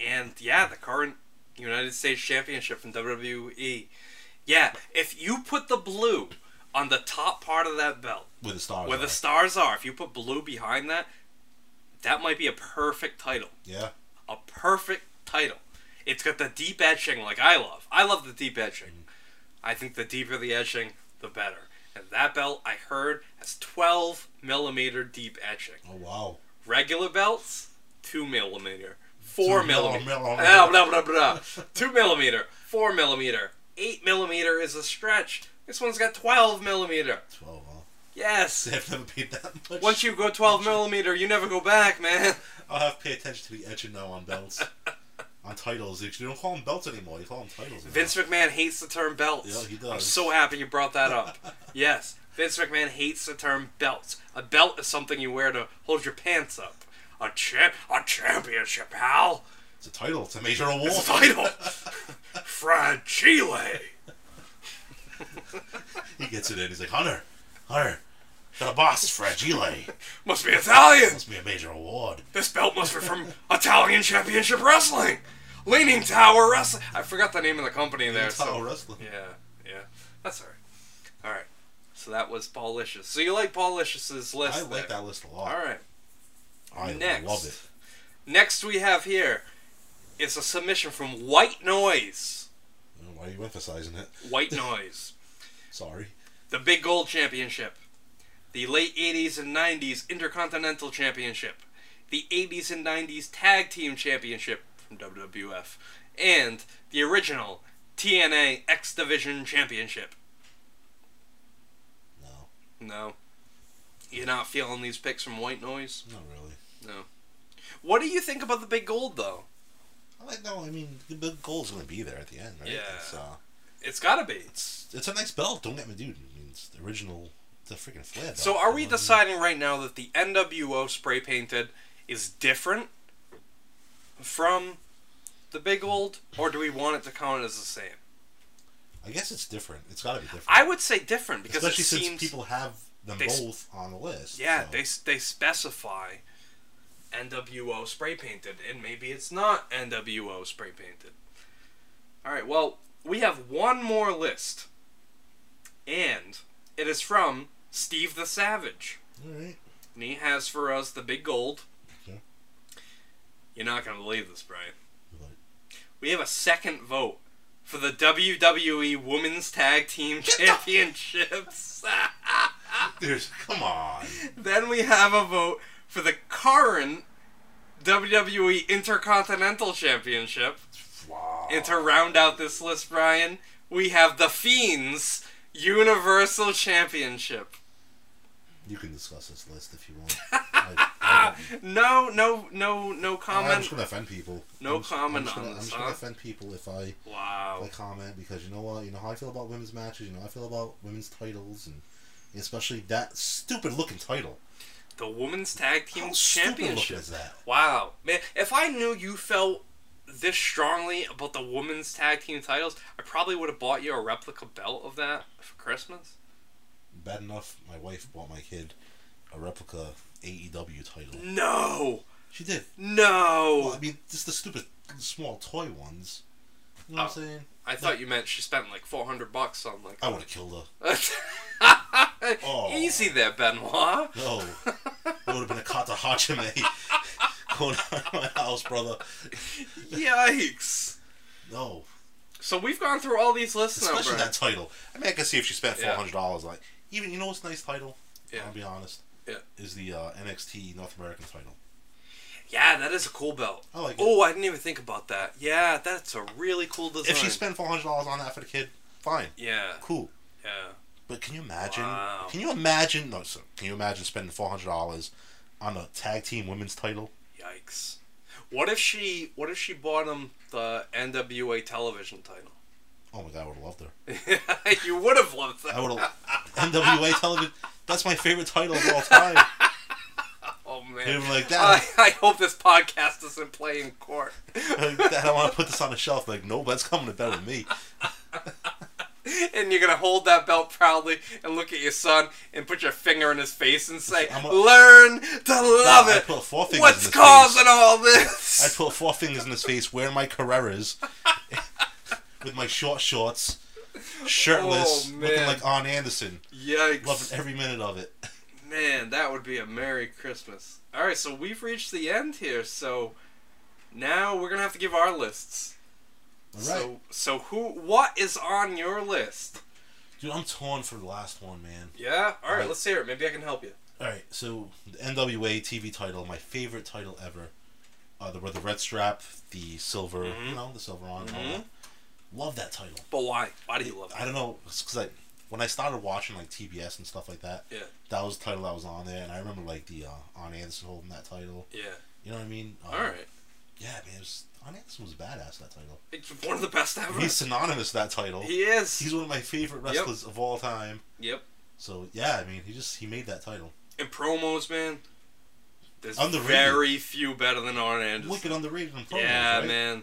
And yeah, the current United States Championship from WWE. Yeah, if you put the blue on the top part of that belt... Where the stars are. If you put blue behind that, that might be a perfect title. Yeah. A perfect title. It's got the deep etching like I love. I love the deep etching. I think the deeper the etching, the better. And that belt, I heard, has 12 millimeter deep etching. Oh wow! Regular belts, 2 millimeter, 4 millimeter, 2 millimeter, 4 millimeter, 8 millimeter is a stretch. This one's got 12 millimeter. 12. Huh? Yes. I've never paid that much. Once you go 12 millimeter, you never go back, man. I'll have to pay attention to the etching now on belts, on titles. You don't call them belts anymore. You call them titles now. Vince McMahon hates the term belts. Yeah, he does. I'm so happy you brought that up. Yes, Vince McMahon hates the term belts. A belt is something you wear to hold your pants up. A championship, pal. It's a title. It's a major award. It's a title. Fried Chile. He gets it in. He's like, Hunter. The boss is Fragile. Must be Italian. Must be a major award. This belt must be from Italian Championship Wrestling. Leaning Tower Wrestling. I forgot the name of the company there. Tower Wrestling. Yeah. That's all right. All right. So that was Paul Licious. So you like Paul Licious's list? I like that list a lot. All right. I love it. Next we have here is a submission from White Noise. Why are you emphasizing it? White Noise. Sorry. The Big Gold Championship. The late 80s and 90s Intercontinental Championship, the 80s and 90s Tag Team Championship from WWF, and the original TNA X Division Championship. No. You're not feeling these picks from White Noise? Not really. No. What do you think about the Big Gold, though? The Big Gold's going to be there at the end, right? Yeah. It's got to be. It's a nice belt. Don't get me, dude. I mean, it's the original... The freaking Flair belt. So are we deciding right now that the NWO spray painted is different from the Big Old, or do we want it to count as the same? I guess it's different. It's got to be different. I would say different because especially since people have them both on the list. Yeah, so. they specify NWO spray painted, and maybe it's not NWO spray painted. All right, well, we have one more list, and it is from Steve the Savage. All right. And he has for us the big gold. Okay. You're not going to believe this, Brian. What? We have a second vote for the WWE Women's Tag Team Championships. Come on. Then we have a vote for the current WWE Intercontinental Championship. Wow. And to round out this list, Brian, we have The Fiend's Universal Championship. You can discuss this list if you want. No comment. I'm just going to offend people. I'm just going to offend people if I comment, because you know what? You know how I feel about women's matches. You know how I feel about women's titles, and especially that stupid-looking title. The Women's Tag Team Championship. Is that? Wow. Man, if I knew you felt this strongly about the Women's Tag Team titles, I probably would have bought you a replica belt of that for Christmas. Bad enough, my wife bought my kid a replica AEW title. No! She did. No! Well, I mean, just the stupid small toy ones. You know what I'm saying? I thought you meant she spent like $400 on like... I would have killed her. Easy there, Benoit. No. It would have been a kata hachime going on in my house, brother. Yikes. No. So we've gone through all these lists especially now, bro. Especially that title. I mean, I can see if she spent $400. Yeah. Like, even, you know what's a nice title? Yeah. I'll be honest. Yeah. Is the NXT North American title. Yeah, that is a cool belt. I like it. Oh, I didn't even think about that. Yeah, that's a really cool design. If she spent $400 on that for the kid, fine. Yeah. Cool. Yeah. But can you imagine? Wow. Can you imagine spending $400 on a tag team women's title? Yikes! What if she bought him the NWA television title? Oh my God, I would have loved her. You would have loved that. I would have. NWA television. That's my favorite title of all time. Oh man! Like that. I hope this podcast doesn't play in court. Like that, I want to put this on the shelf. Like, no, that's coming to bed with me. And you're going to hold that belt proudly and look at your son and put your finger in his face and say, learn to love it. What's causing all this? I'd put four fingers in his face, wearing my Carreras with my short shorts, shirtless, looking like Arn Anderson. Yikes. Loving every minute of it. Man, that would be a Merry Christmas. All right, so we've reached the end here. So now we're going to have to give our lists. All right. So what is on your list? Dude, I'm torn for the last one, man. Yeah? Alright, let's hear it. Maybe I can help you. Alright, so the NWA TV title, my favorite title ever. The red strap, the silver, the silver on. Mm-hmm. Love that title. But why? Why do you love it? I don't know. It's because when I started watching like TBS and stuff like that, yeah, that was the title that was on there. And I remember like the Arn Anderson holding that title. Yeah. You know what I mean? Alright. Yeah, man, Arn Anderson was badass, that title. It's one of the best ever. He's synonymous, that title. He is. He's one of my favorite wrestlers of all time. Yep. So, yeah, I mean, he made that title. And promos, man, there's very few better than Arn Anderson. Look at underrated in promos, right? Man.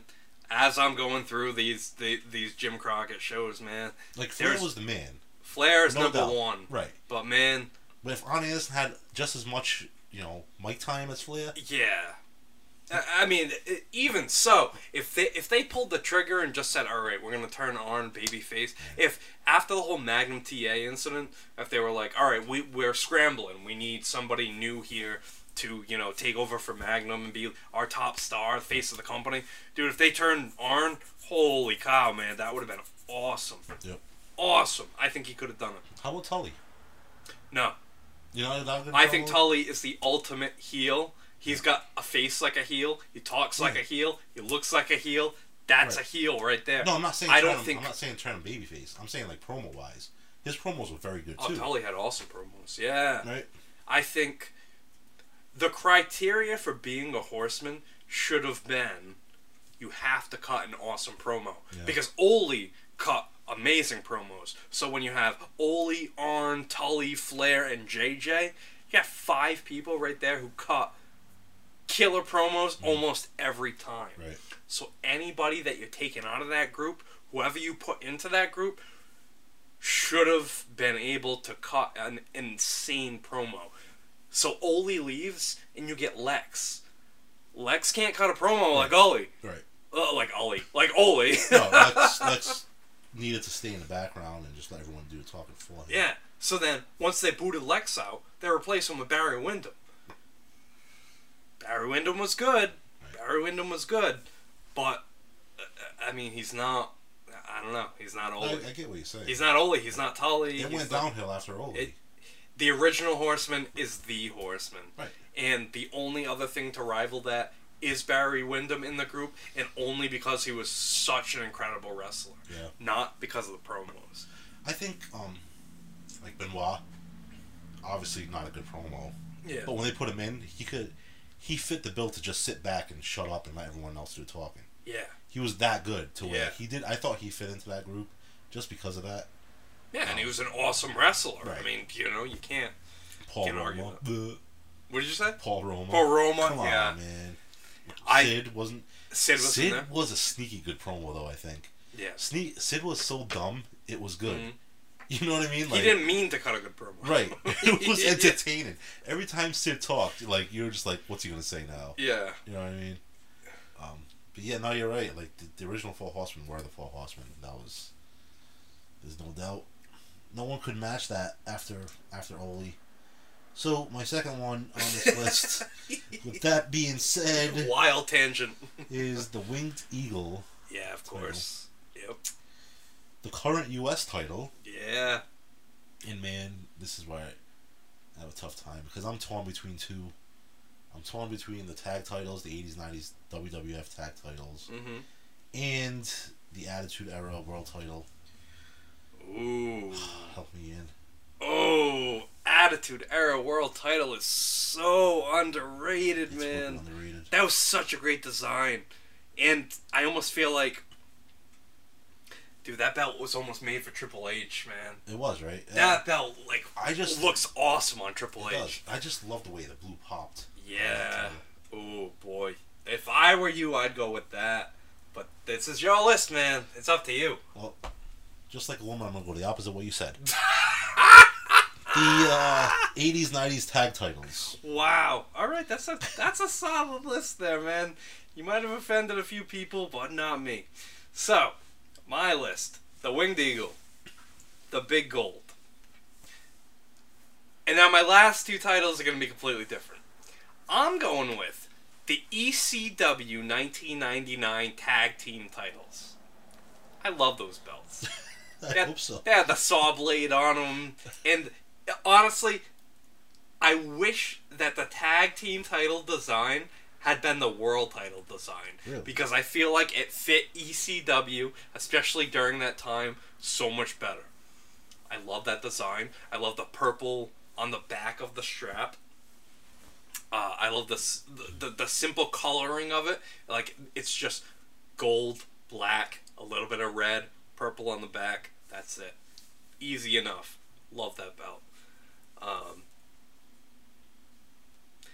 As I'm going through these Jim Crockett shows, man. Like, Flair was the man. Flair is number one. Right. But, man. But if Arn Anderson had just as much, mic time as Flair. Yeah. I mean, even so, if they pulled the trigger and just said, all right, we're going to turn Arn babyface, if after the whole Magnum TA incident, if they were like, all right, we're scrambling, we need somebody new here to, take over for Magnum and be our top star, face of the company. Dude, if they turned Arn, holy cow, man, that would have been awesome. Yep. Awesome. I think he could have done it. How about Tully? No. I think Tully is the ultimate heel. He's got a face like a heel. He talks like a heel. He looks like a heel. That's a heel right there. No, I'm not saying turn him babyface. I'm saying like promo wise, his promos were very good too. Tully had awesome promos. Yeah. Right. I think the criteria for being a horseman should have been you have to cut an awesome promo because Ole cut amazing promos. So when you have Ole, Arn, Tully, Flair, and JJ, you have five people right there who cut killer promos almost every time. Right. So anybody that you're taking out of that group, whoever you put into that group, should have been able to cut an insane promo. So Ole leaves, and you get Lex. Lex can't cut a promo like Ole. Right. Like Ole. Like Ole. No, Lex needed to stay in the background and just let everyone do the talking for him. Yeah. So then, once they booted Lex out, they replaced him with Barry Windham. Barry Windham was good. Right. Barry Windham was good. But, I mean, he's not... I don't know. He's not Ole. I get what you're saying. He's not Ole. He's not Tully. It went downhill after Ole. The original Horseman is the Horseman. Right. And the only other thing to rival that is Barry Windham in the group, and only because he was such an incredible wrestler. Yeah. Not because of the promos. I think, like Benoit, obviously not a good promo. Yeah. But when they put him in, he fit the bill to just sit back and shut up and let everyone else do talking. Yeah. He was that good to where he did. I thought he fit into that group just because of that. Yeah, and he was an awesome wrestler. Right. I mean, you know, you can't. Paul Roma. What did you say? Paul Roma. Paul Roma. Come on, man. Sid was a sneaky good promo, though, I think. Yeah. Sid was so dumb, it was good. Mm-hmm. You know what I mean? Like, he didn't mean to cut a good promo. Right. It was entertaining. Every time Sid talked, like, you were just like, what's he going to say now? Yeah. You know what I mean? But yeah, no, you're right. Like, the original Four Horsemen were the Four Horsemen. That was... There's no doubt. No one could match that after Ole. So, my second one on this list, with that being said... Wild tangent. ...is the Winged Eagle. Yeah, of course. Title. Yep. The current U.S. title. Yeah. And, man, this is where I have a tough time, because I'm torn between two. I'm torn between the tag titles, the 80s, 90s, WWF tag titles, and the Attitude Era world title. Ooh. Help me in. Oh, Attitude Era world title is so underrated, man. Underrated. That was such a great design. And I almost feel like, dude, that belt was almost made for Triple H, man. It was, right? That belt, like, looks awesome on Triple H. It does. I just love the way the blue popped. Yeah. Oh, boy. If I were you, I'd go with that. But this is your list, man. It's up to you. Well, just like a woman, I'm going to go the opposite of what you said. The 80s, 90s tag titles. Wow. All right, that's a solid list there, man. You might have offended a few people, but not me. So, my list. The Winged Eagle. The Big Gold. And now my last two titles are going to be completely different. I'm going with the ECW 1999 tag team titles. I love those belts. I hope so. They had the saw blade on them. And honestly, I wish that the tag team title design had been the world title design. Really? Because I feel like it fit ECW, especially during that time, so much better. I love that design. I love the purple on the back of the strap. I love the simple coloring of it. Like, it's just gold, black, a little bit of red, purple on the back. That's it. Easy enough. Love that belt.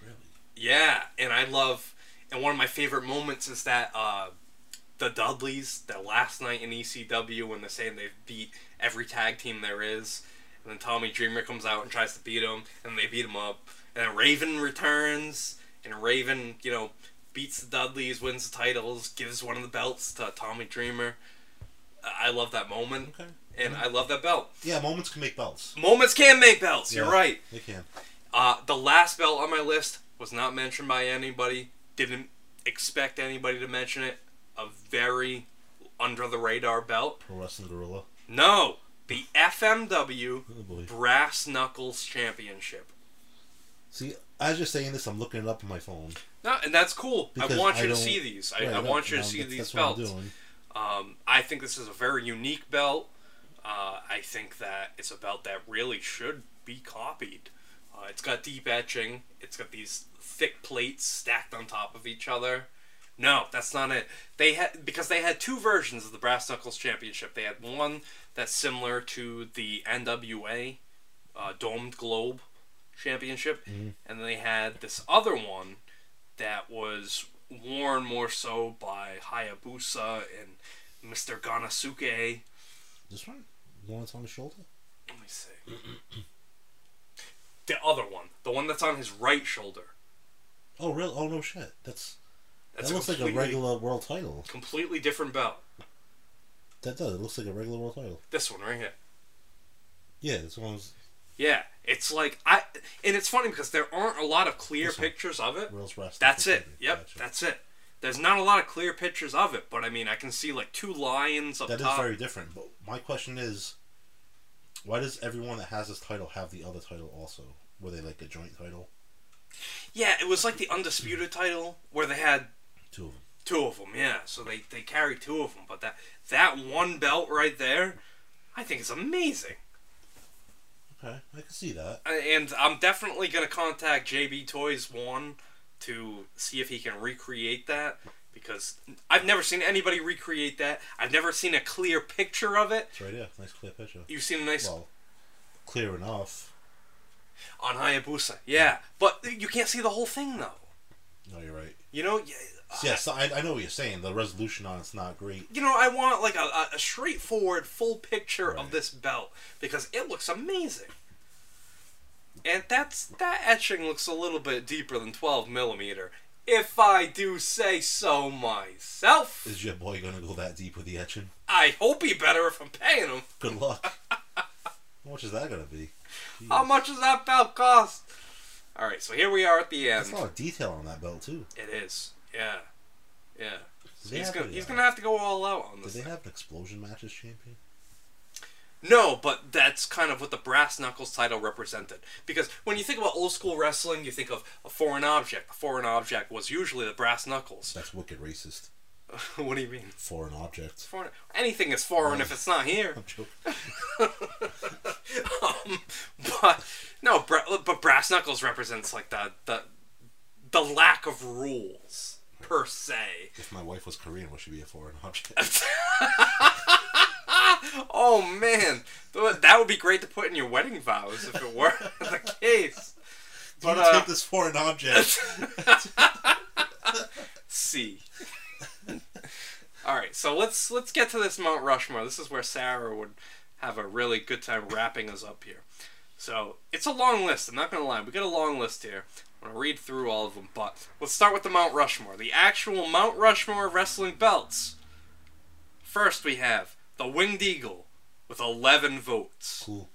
Really? Yeah, and I love... And one of my favorite moments is that the Dudleys, that last night in ECW when they're saying they've beat every tag team there is. And then Tommy Dreamer comes out and tries to beat them, and they beat him up. And then Raven returns, and Raven, you know, beats the Dudleys, wins the titles, gives one of the belts to Tommy Dreamer. I love that moment, and I love that belt. Yeah, moments can make belts. Moments can make belts, you're right. They can. The last belt on my list was not mentioned by anybody, didn't expect anybody to mention it. A very under-the-radar belt. Pro Wrestling Gorilla. No, the FMW Brass Knuckles Championship. See, as you're saying this, I'm looking it up on my phone. No, and that's cool. I want you to see these. I want you to see these belts. I think this is a very unique belt. I think that it's a belt that really should be copied. It's got deep etching. It's got these thick plates stacked on top of each other. No, that's not it. Because they had two versions of the Brass Knuckles Championship. They had one that's similar to the NWA Domed Globe Championship, and they had this other one that was worn more so by Hayabusa and Mr. Ganasuke. This one? The one that's on his shoulder? Let me see. The other one. The one that's on his right shoulder. Oh, really? Oh, no shit. That looks like a regular world title. Completely different belt. That does. It looks like a regular world title. This one right here. Yeah, this one's... Yeah, it's like... And it's funny because there aren't a lot of clear pictures of it. That's it. Yep, gotcha. That's it. There's not a lot of clear pictures of it, but I mean, I can see like two lions up top. That is very different, but my question is, why does everyone that has this title have the other title also? Were they like a joint title? Yeah, it was like the Undisputed title where they had... Two of them. Two of them, yeah. So they carried two of them, but that one belt right there, I think is amazing. Okay, I can see that. And I'm definitely going to contact JB Toys 1 to see if he can recreate that, because I've never seen anybody recreate that. I've never seen a clear picture of it. It's right here. Nice clear picture. You've seen a nice... Well, clear enough. On Hayabusa, yeah. But you can't see the whole thing, though. No, you're right. You know... Yes, I know what you're saying. The resolution on it's not great. You know, I want like a straightforward, full picture of this belt because it looks amazing. And that etching looks a little bit deeper than 12mm, if I do say so myself. Is your boy gonna go that deep with the etching? I hope he better if I'm paying him. Good luck. How much is that gonna be? Jeez. How much does that belt cost? All right, so here we are at the end. That's a lot of detail on that belt too. It is. Yeah, yeah. So he's gonna have to go all out on this. Do they have an explosion matches champion? No, but that's kind of what the brass knuckles title represented. Because when you think about old school wrestling, you think of a foreign object. A foreign object was usually the brass knuckles. That's wicked racist. What do you mean? Foreign objects. Foreign. Anything is foreign if it's not here. I'm joking. But no, but brass knuckles represents like the lack of rules. Per se. If my wife was Korean, would she be a foreign object? Oh, man. That would be great to put in your wedding vows if it were the case. But take this foreign object. See. All right, so let's get to this Mount Rushmore. This is where Sarah would have a really good time wrapping us up here. So it's a long list. I'm not going to lie. We got a long list here. I'm going to read through all of them, but let's start with the Mount Rushmore. The actual Mount Rushmore wrestling belts. First, we have the Winged Eagle with 11 votes. Cool.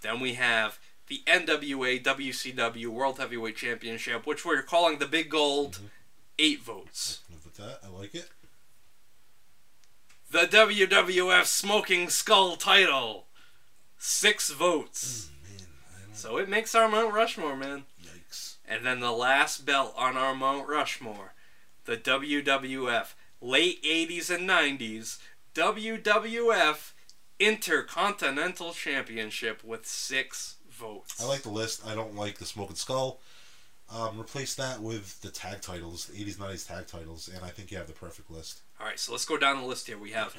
Then we have the NWA WCW World Heavyweight Championship, which we're calling the Big Gold, 8 votes. With that, I like it. The WWF Smoking Skull title, 6 votes. So it makes our Mount Rushmore, man. And then the last belt on our Mount Rushmore, the WWF, late 80s and 90s, WWF Intercontinental Championship with 6 votes. I like the list. I don't like the Smoking Skull. Replace that with the tag titles, the 80s, 90s tag titles, and I think you have the perfect list. All right, so let's go down the list here. We have,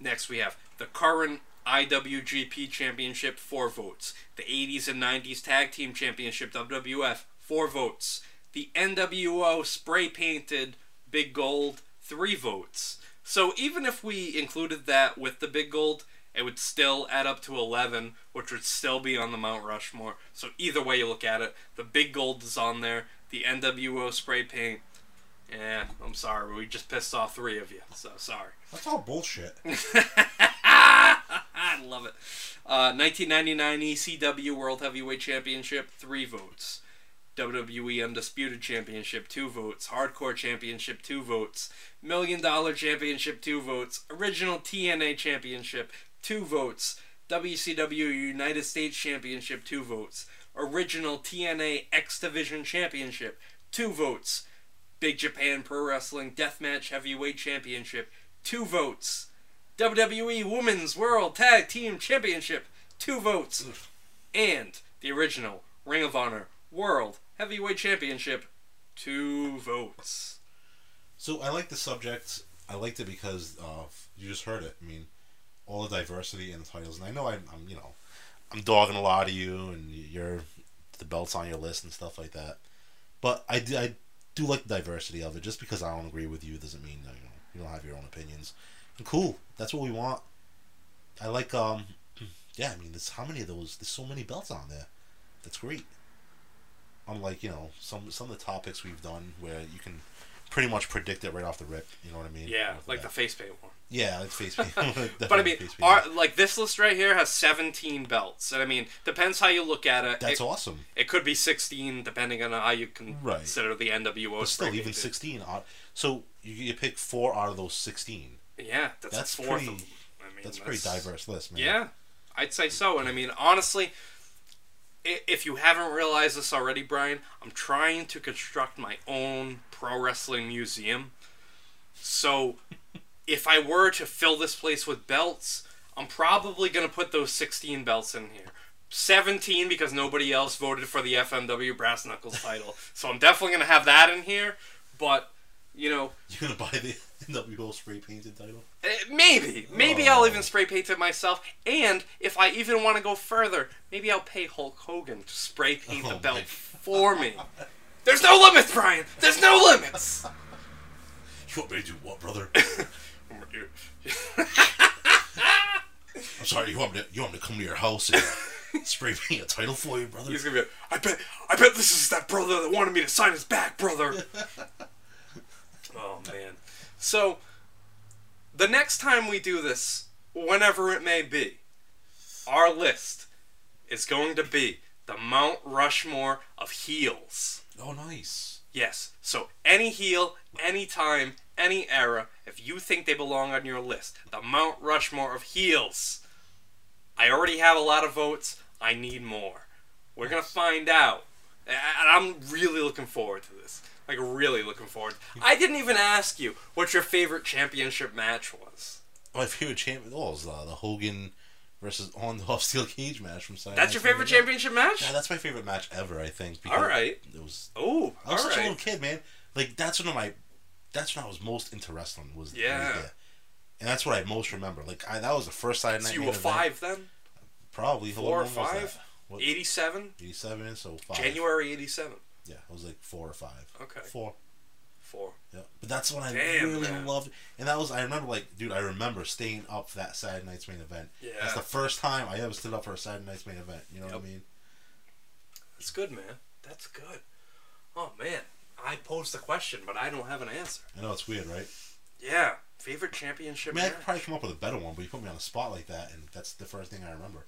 next we have the current IWGP Championship, 4 votes. The 80s and 90s Tag Team Championship, WWF, 4 votes. The NWO spray-painted Big Gold, 3 votes. So even if we included that with the Big Gold, it would still add up to 11, which would still be on the Mount Rushmore. So either way you look at it, the Big Gold is on there. The NWO spray paint. Yeah, I'm sorry, but we just pissed off 3 of you. So sorry. That's all bullshit. I love it. 1999 ECW World Heavyweight Championship, 3 votes. WWE Undisputed Championship, 2 votes. Hardcore Championship, 2 votes. $1 Million Championship, 2 votes. Original TNA Championship, 2 votes. WCW United States Championship, 2 votes. Original TNA X Division Championship, 2 votes. Big Japan Pro Wrestling Deathmatch Heavyweight Championship, 2 votes. WWE Women's World Tag Team Championship, 2 votes. And the original Ring of Honor World Heavyweight Championship, 2 votes. So I like the subject. I liked it because you just heard it. I mean, all the diversity in the titles. And I know I'm you know, I'm dogging a lot of you, and you're the belts on your list and stuff like that. But I do like the diversity of it. Just because I don't agree with you doesn't mean that, you know, you don't have your own opinions. And cool. That's what we want. I like. Yeah. I mean, there's how many of those? There's so many belts on there. That's great. Unlike, you know, some of the topics we've done where you can pretty much predict it right off the rip. You know what I mean? Yeah, like the face paint one. Yeah, it's face paint. But I mean, like this list right here has 17 belts, and I mean, depends how you look at it. That's awesome. It could be 16, depending on how you consider the NWO. But still, even 16. So you pick 4 out of those 16. Yeah, that's fourth. Pretty, I mean, that's a pretty diverse list, man. Yeah, I'd say so. And I mean, honestly, if you haven't realized this already, Brian, I'm trying to construct my own pro wrestling museum. So if I were to fill this place with belts, I'm probably going to put those 16 belts in here. 17 because nobody else voted for the FMW Brass Knuckles title. So I'm definitely going to have that in here. But, you know... You're going to buy the NWO spray-painted title? Maybe. Maybe I'll even spray-paint it myself. And if I even want to go further, maybe I'll pay Hulk Hogan to spray-paint the belt for me. There's no limits, Brian! There's no limits! You want me to do what, brother? I'm sorry, you want me to come to your house and spray paint a title for you, brother? He's gonna be like, I bet this is that brother that wanted me to sign his back, brother. Oh man. So the next time we do this, whenever it may be, our list is going to be the Mount Rushmore of heels. Oh nice. Yes. So any heel, any time, any era, if you think they belong on your list, the Mount Rushmore of heels. I already have a lot of votes. I need more. We're going to find out. And I'm really looking forward to this. Like, really looking forward. I didn't even ask you what your favorite championship match was. My favorite championship was the Hogan versus on the off-steel cage match from Saturday. That's your favorite championship match? Yeah, that's my favorite match ever, I think. All right. It was, I was such a little kid, man. Like, that's one of my... That's when I was most into wrestling. Was right there. And that's what I most remember. Like that was the first Saturday night. So you were 5 then? Probably 4 or 5. 87. 87. So 5. January 87. Yeah, I was like 4 or 5. Okay. 4. Yeah, but that's when I loved. And that was I remember staying up for that Saturday night's main event. Yeah. That's the first time I ever stood up for a Saturday night's main event. You know what I mean? That's good, man. That's good. Oh man. I posed the question, but I don't have an answer. I know, it's weird, right? Yeah. Favorite championship match? I could probably come up with a better one, but you put me on a spot like that, and that's the first thing I remember.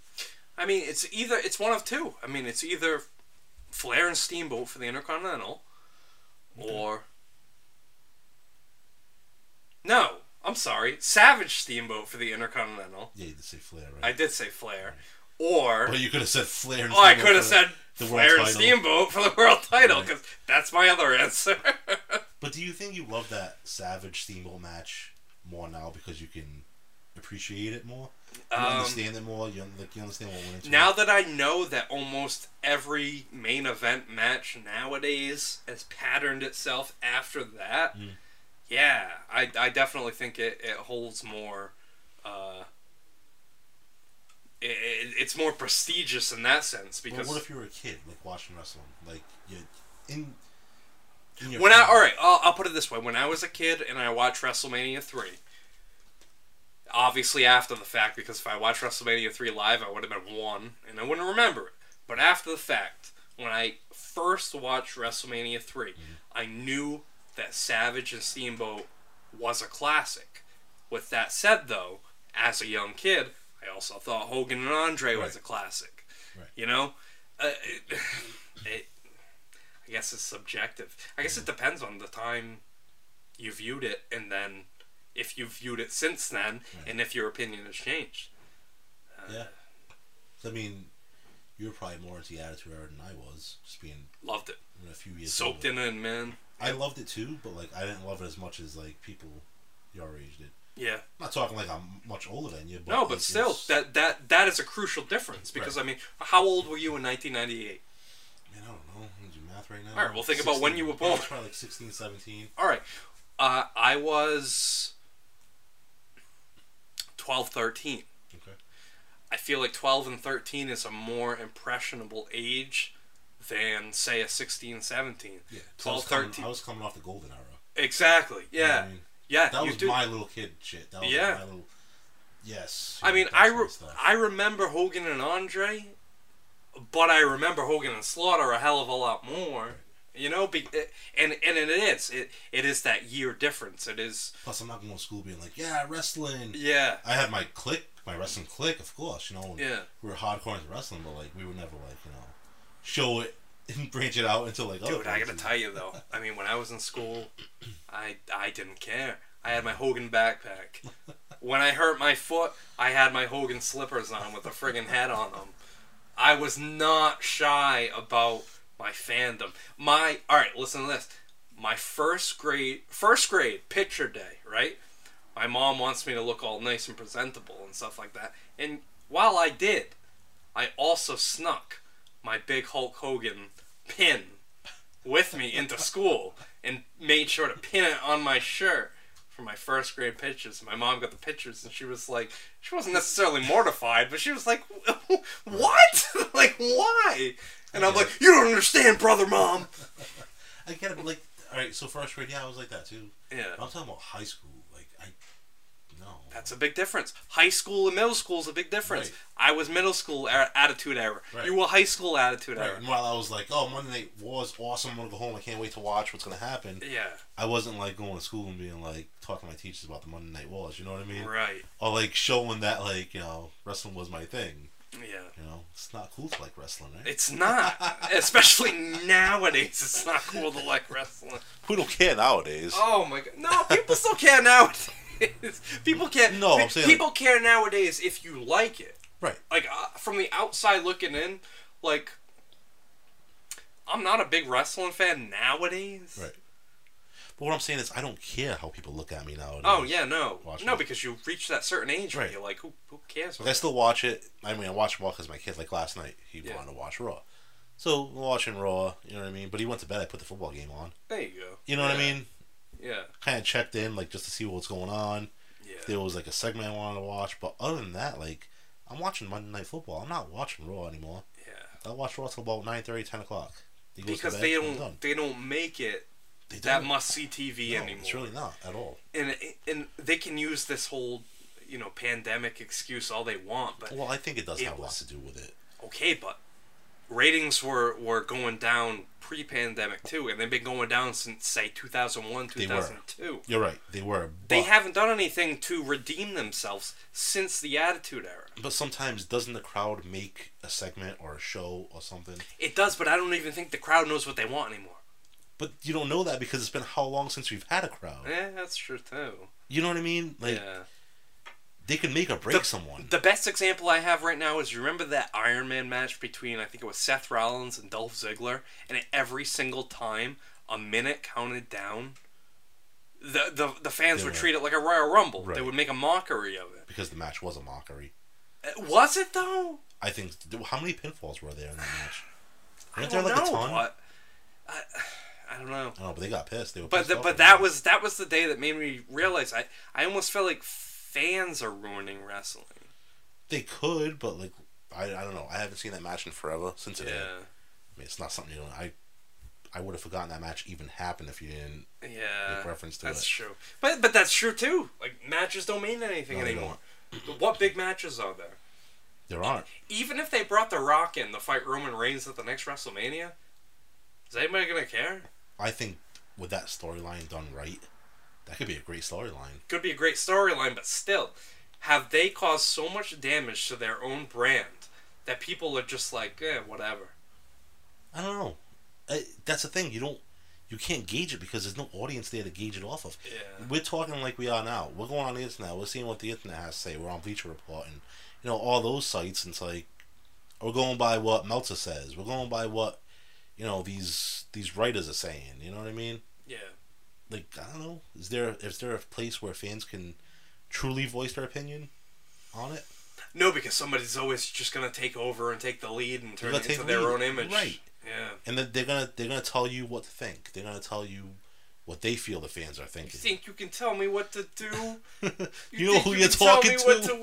I mean, it's one of two. I mean, it's either Flair and Steamboat for the Intercontinental, or... No, I'm sorry. Savage Steamboat for the Intercontinental. Yeah, you did say Flair, right? I did say Flair. Right. Or... But you could have said Flair and Steamboat. Oh, I could have said... Flair and Steamboat for the world title, because that's my other answer. But do you think you love that Savage Steamboat match more now because you can appreciate it more? You understand it more? You understand what went into now it? That I know that almost every main event match nowadays has patterned itself after that, yeah, I definitely think it holds more... It's more prestigious in that sense because. Well, what if you were a kid, like watching wrestling, like you in when family. I'll put it this way: when I was a kid and I watched WrestleMania 3, obviously after the fact, because if I watched WrestleMania 3 live, I would have been 1 and I wouldn't remember it. But after the fact, when I first watched WrestleMania 3, I knew that Savage and Steamboat was a classic. With that said, though, as a young kid, I also thought Hogan and Andre was a classic. Right. You know? I guess it's subjective. I guess it depends on the time you viewed it, and then if you viewed it since then, and if your opinion has changed. I mean, you were probably more into the Attitude Era than I was. Just being... Loved it. A few years soaked in it, man. I loved it too, but like I didn't love it as much as like people your age did. Yeah. I'm not talking like I'm much older than you. But no, but still, that is a crucial difference because, I mean, how old were you in 1998? Man, I don't know. I'm going to do math right now. All right, well, think about when you were born. I was probably like 16, 17. All right. I was 12, 13. Okay. I feel like 12 and 13 is a more impressionable age than, say, a 16, 17. Yeah. 12, 13. I was coming off the golden era. Exactly, yeah. You know what I mean? Yeah, that was my little kid shit. That was my little... Yes. I mean, I remember Hogan and Andre, but I remember Hogan and Slaughter a hell of a lot more. You know, and it is. It is that year difference. It is. Plus, I'm not going to school being like, yeah, wrestling. Yeah. I had my clique, my wrestling clique, of course. You know, yeah. We were hardcore into wrestling, but like we were never like, you know, show it and branch it out until like. Dude, I got to tell you though. I mean, when I was in school, I didn't care. I had my Hogan backpack. When I hurt my foot, I had my Hogan slippers on with a friggin' hat on them. I was not shy about my fandom. Alright, listen to this. My first grade picture day, right? My mom wants me to look all nice and presentable and stuff like that. And while I did, I also snuck my big Hulk Hogan pin with me into school and made sure to pin it on my shirt. For my first grade pictures, my mom got the pictures, and she was like, she wasn't necessarily mortified, but she was like, "What? Like, why?" And I'm like, "You don't understand, brother, mom." I get it. Like, all right, so first grade, yeah, I was like that too. Yeah, I'm talking about high school. Like, no, that's a big difference. High school and middle school is a big difference. Right. I was middle school attitude era. Right. You were high school attitude era. And while I was like, "Oh, Monday Night War is awesome. I'm gonna go home. I can't wait to watch what's gonna happen." Yeah. I wasn't like going to school and being like talking to my teachers about the Monday Night Wars, you know what I mean? Right. Or like showing that like, you know, wrestling was my thing. Yeah. You know, it's not cool to like wrestling, right? It's not. Especially nowadays, it's not cool to like wrestling. Who don't care nowadays? Oh my god. No, people still care nowadays. People care. No, I'm saying people care nowadays if you like it. Right. Like from the outside looking in, like I'm not a big wrestling fan nowadays. Right. But what I'm saying is, I don't care how people look at me nowadays. Oh, yeah, no. No, because you reach that certain age where you're like, who cares? But I still watch it. I mean, I watch Raw because my kid, like last night, he wanted to watch Raw. So, watching Raw, you know what I mean? But he went to bed, I put the football game on. There you go. You know what I mean? Yeah. Kind of checked in, like, just to see what's going on. Yeah. If there was, like, a segment I wanted to watch. But other than that, like, I'm watching Monday Night Football. I'm not watching Raw anymore. Yeah. I watch Raw until about 9:30, 10 o'clock. Because they don't make it. That must-see TV anymore. It's really not at all. And they can use this whole, you know, pandemic excuse all they want, but well, I think it does have a lot to do with it. Okay, but ratings were going down pre-pandemic too, and they've been going down since say 2001, 2002. They were. You're right. They were. They haven't done anything to redeem themselves since the Attitude Era. But sometimes doesn't the crowd make a segment or a show or something? It does, but I don't even think the crowd knows what they want anymore. But you don't know that because it's been how long since we've had a crowd. Yeah, that's true too. You know what I mean? Like, yeah. They could make or break someone. The best example I have right now is, you remember that Iron Man match between, I think it was Seth Rollins and Dolph Ziggler? And every single time, a minute counted down, the fans would treat it like a Royal Rumble. Right. They would make a mockery of it. Because the match was a mockery. Was it though? I think, how many pinfalls were there in that match? Weren't there like a ton? I don't know. Oh, but they got pissed. They were pissed. But that was the day that made me realize I almost felt like fans are ruining wrestling. They could, but like I don't know. I haven't seen that match in forever since it. Yeah. I mean, it's not something you know. I would have forgotten that match even happened if you didn't. Yeah. Make reference to it. That's true. But that's true too. Like matches don't mean anything anymore. What big matches are there? There aren't. Even if they brought The Rock in to fight Roman Reigns at the next WrestleMania, is anybody gonna care? I think with that storyline done right, that could be a great storyline. Could be a great storyline, but still, have they caused so much damage to their own brand that people are just like, eh, whatever? I don't know. That's the thing. You can't gauge it because there's no audience there to gauge it off of. Yeah. We're talking like we are now. We're going on the internet. We're seeing what the internet has to say. We're on Bleacher Report and you know all those sites. And it's like we're going by what Meltzer says. We're going by what. You know, these writers are saying, you know what I mean? Yeah. Like, I don't know. Is there a place where fans can truly voice their opinion on it? No, because somebody's always just gonna take over and take the lead and turn it into their own image. Right. Yeah. And then they're gonna tell you what to think. They're gonna tell you what they feel the fans are thinking. You think you can tell me what to do? You know who you're talking to?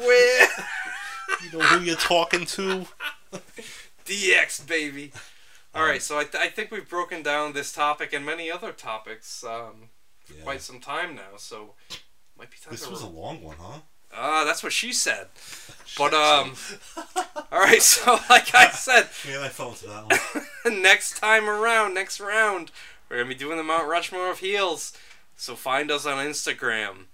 You know who you're talking to? Tell me what to wear. You know who you're talking to? DX, baby. All right, so I think we've broken down this topic and many other topics for quite some time now, so it might be time this to... This was a long one, huh? That's what she said. But, all right, so like I said... Yeah, I fell into that one. next time around, next round, we're going to be doing the Mount Rushmore of heels. So find us on Instagram,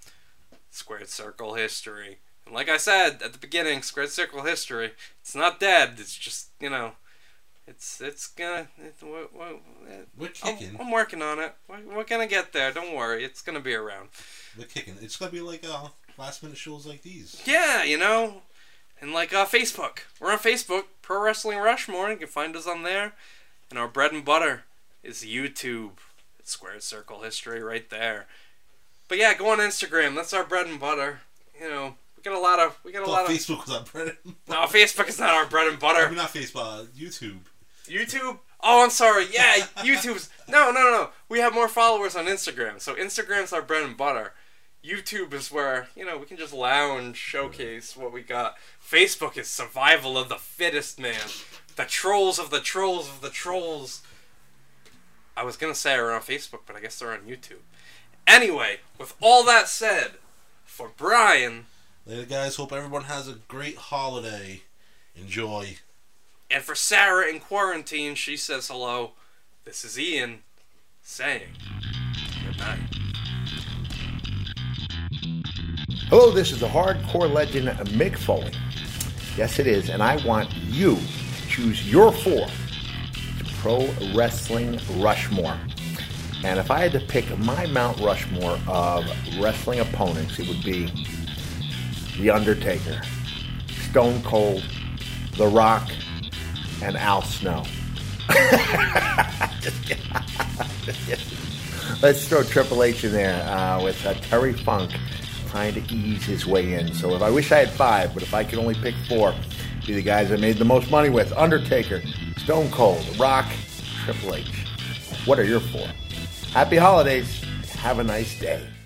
Squared Circle History. And like I said at the beginning, Squared Circle History, it's not dead. It's just, you know, it's going to... We're kicking. I'm working on it. We're going to get there. Don't worry. It's going to be around. We're kicking. It's going to be like last-minute shows like these. Yeah, you know. And like Facebook. We're on Facebook, Pro Wrestling Rushmore. You can find us on there. And our bread and butter is YouTube. It's Squared Circle History right there. But yeah, go on Instagram. That's our bread and butter. You know, we got a lot of... Facebook is our bread and butter. No, Facebook is not our bread and butter. I mean, not Facebook. YouTube. YouTube? Oh, I'm sorry. Yeah, YouTube's... No. We have more followers on Instagram. So Instagram's our bread and butter. YouTube is where, you know, we can just lounge, showcase what we got. Facebook is survival of the fittest, man. The trolls of the trolls of the trolls. I was going to say they're on Facebook, but I guess they're on YouTube. Anyway, with all that said, for Brian... Later, guys. Hope everyone has a great holiday. Enjoy. And for Sarah in quarantine, she says hello. This is Ian saying good night. Hello, this is the hardcore legend Mick Foley. Yes, it is, and I want you to choose your four Pro Wrestling Rushmore. And if I had to pick my Mount Rushmore of wrestling opponents, it would be The Undertaker, Stone Cold, The Rock, and Al Snow. Just kidding. Just kidding. Let's throw Triple H in there with Terry Funk. Trying to ease his way in. So if I wish I had five, but if I could only pick four, it'd be the guys I made the most money with: Undertaker, Stone Cold, Rock, Triple H. What are your four? Happy holidays. Have a nice day.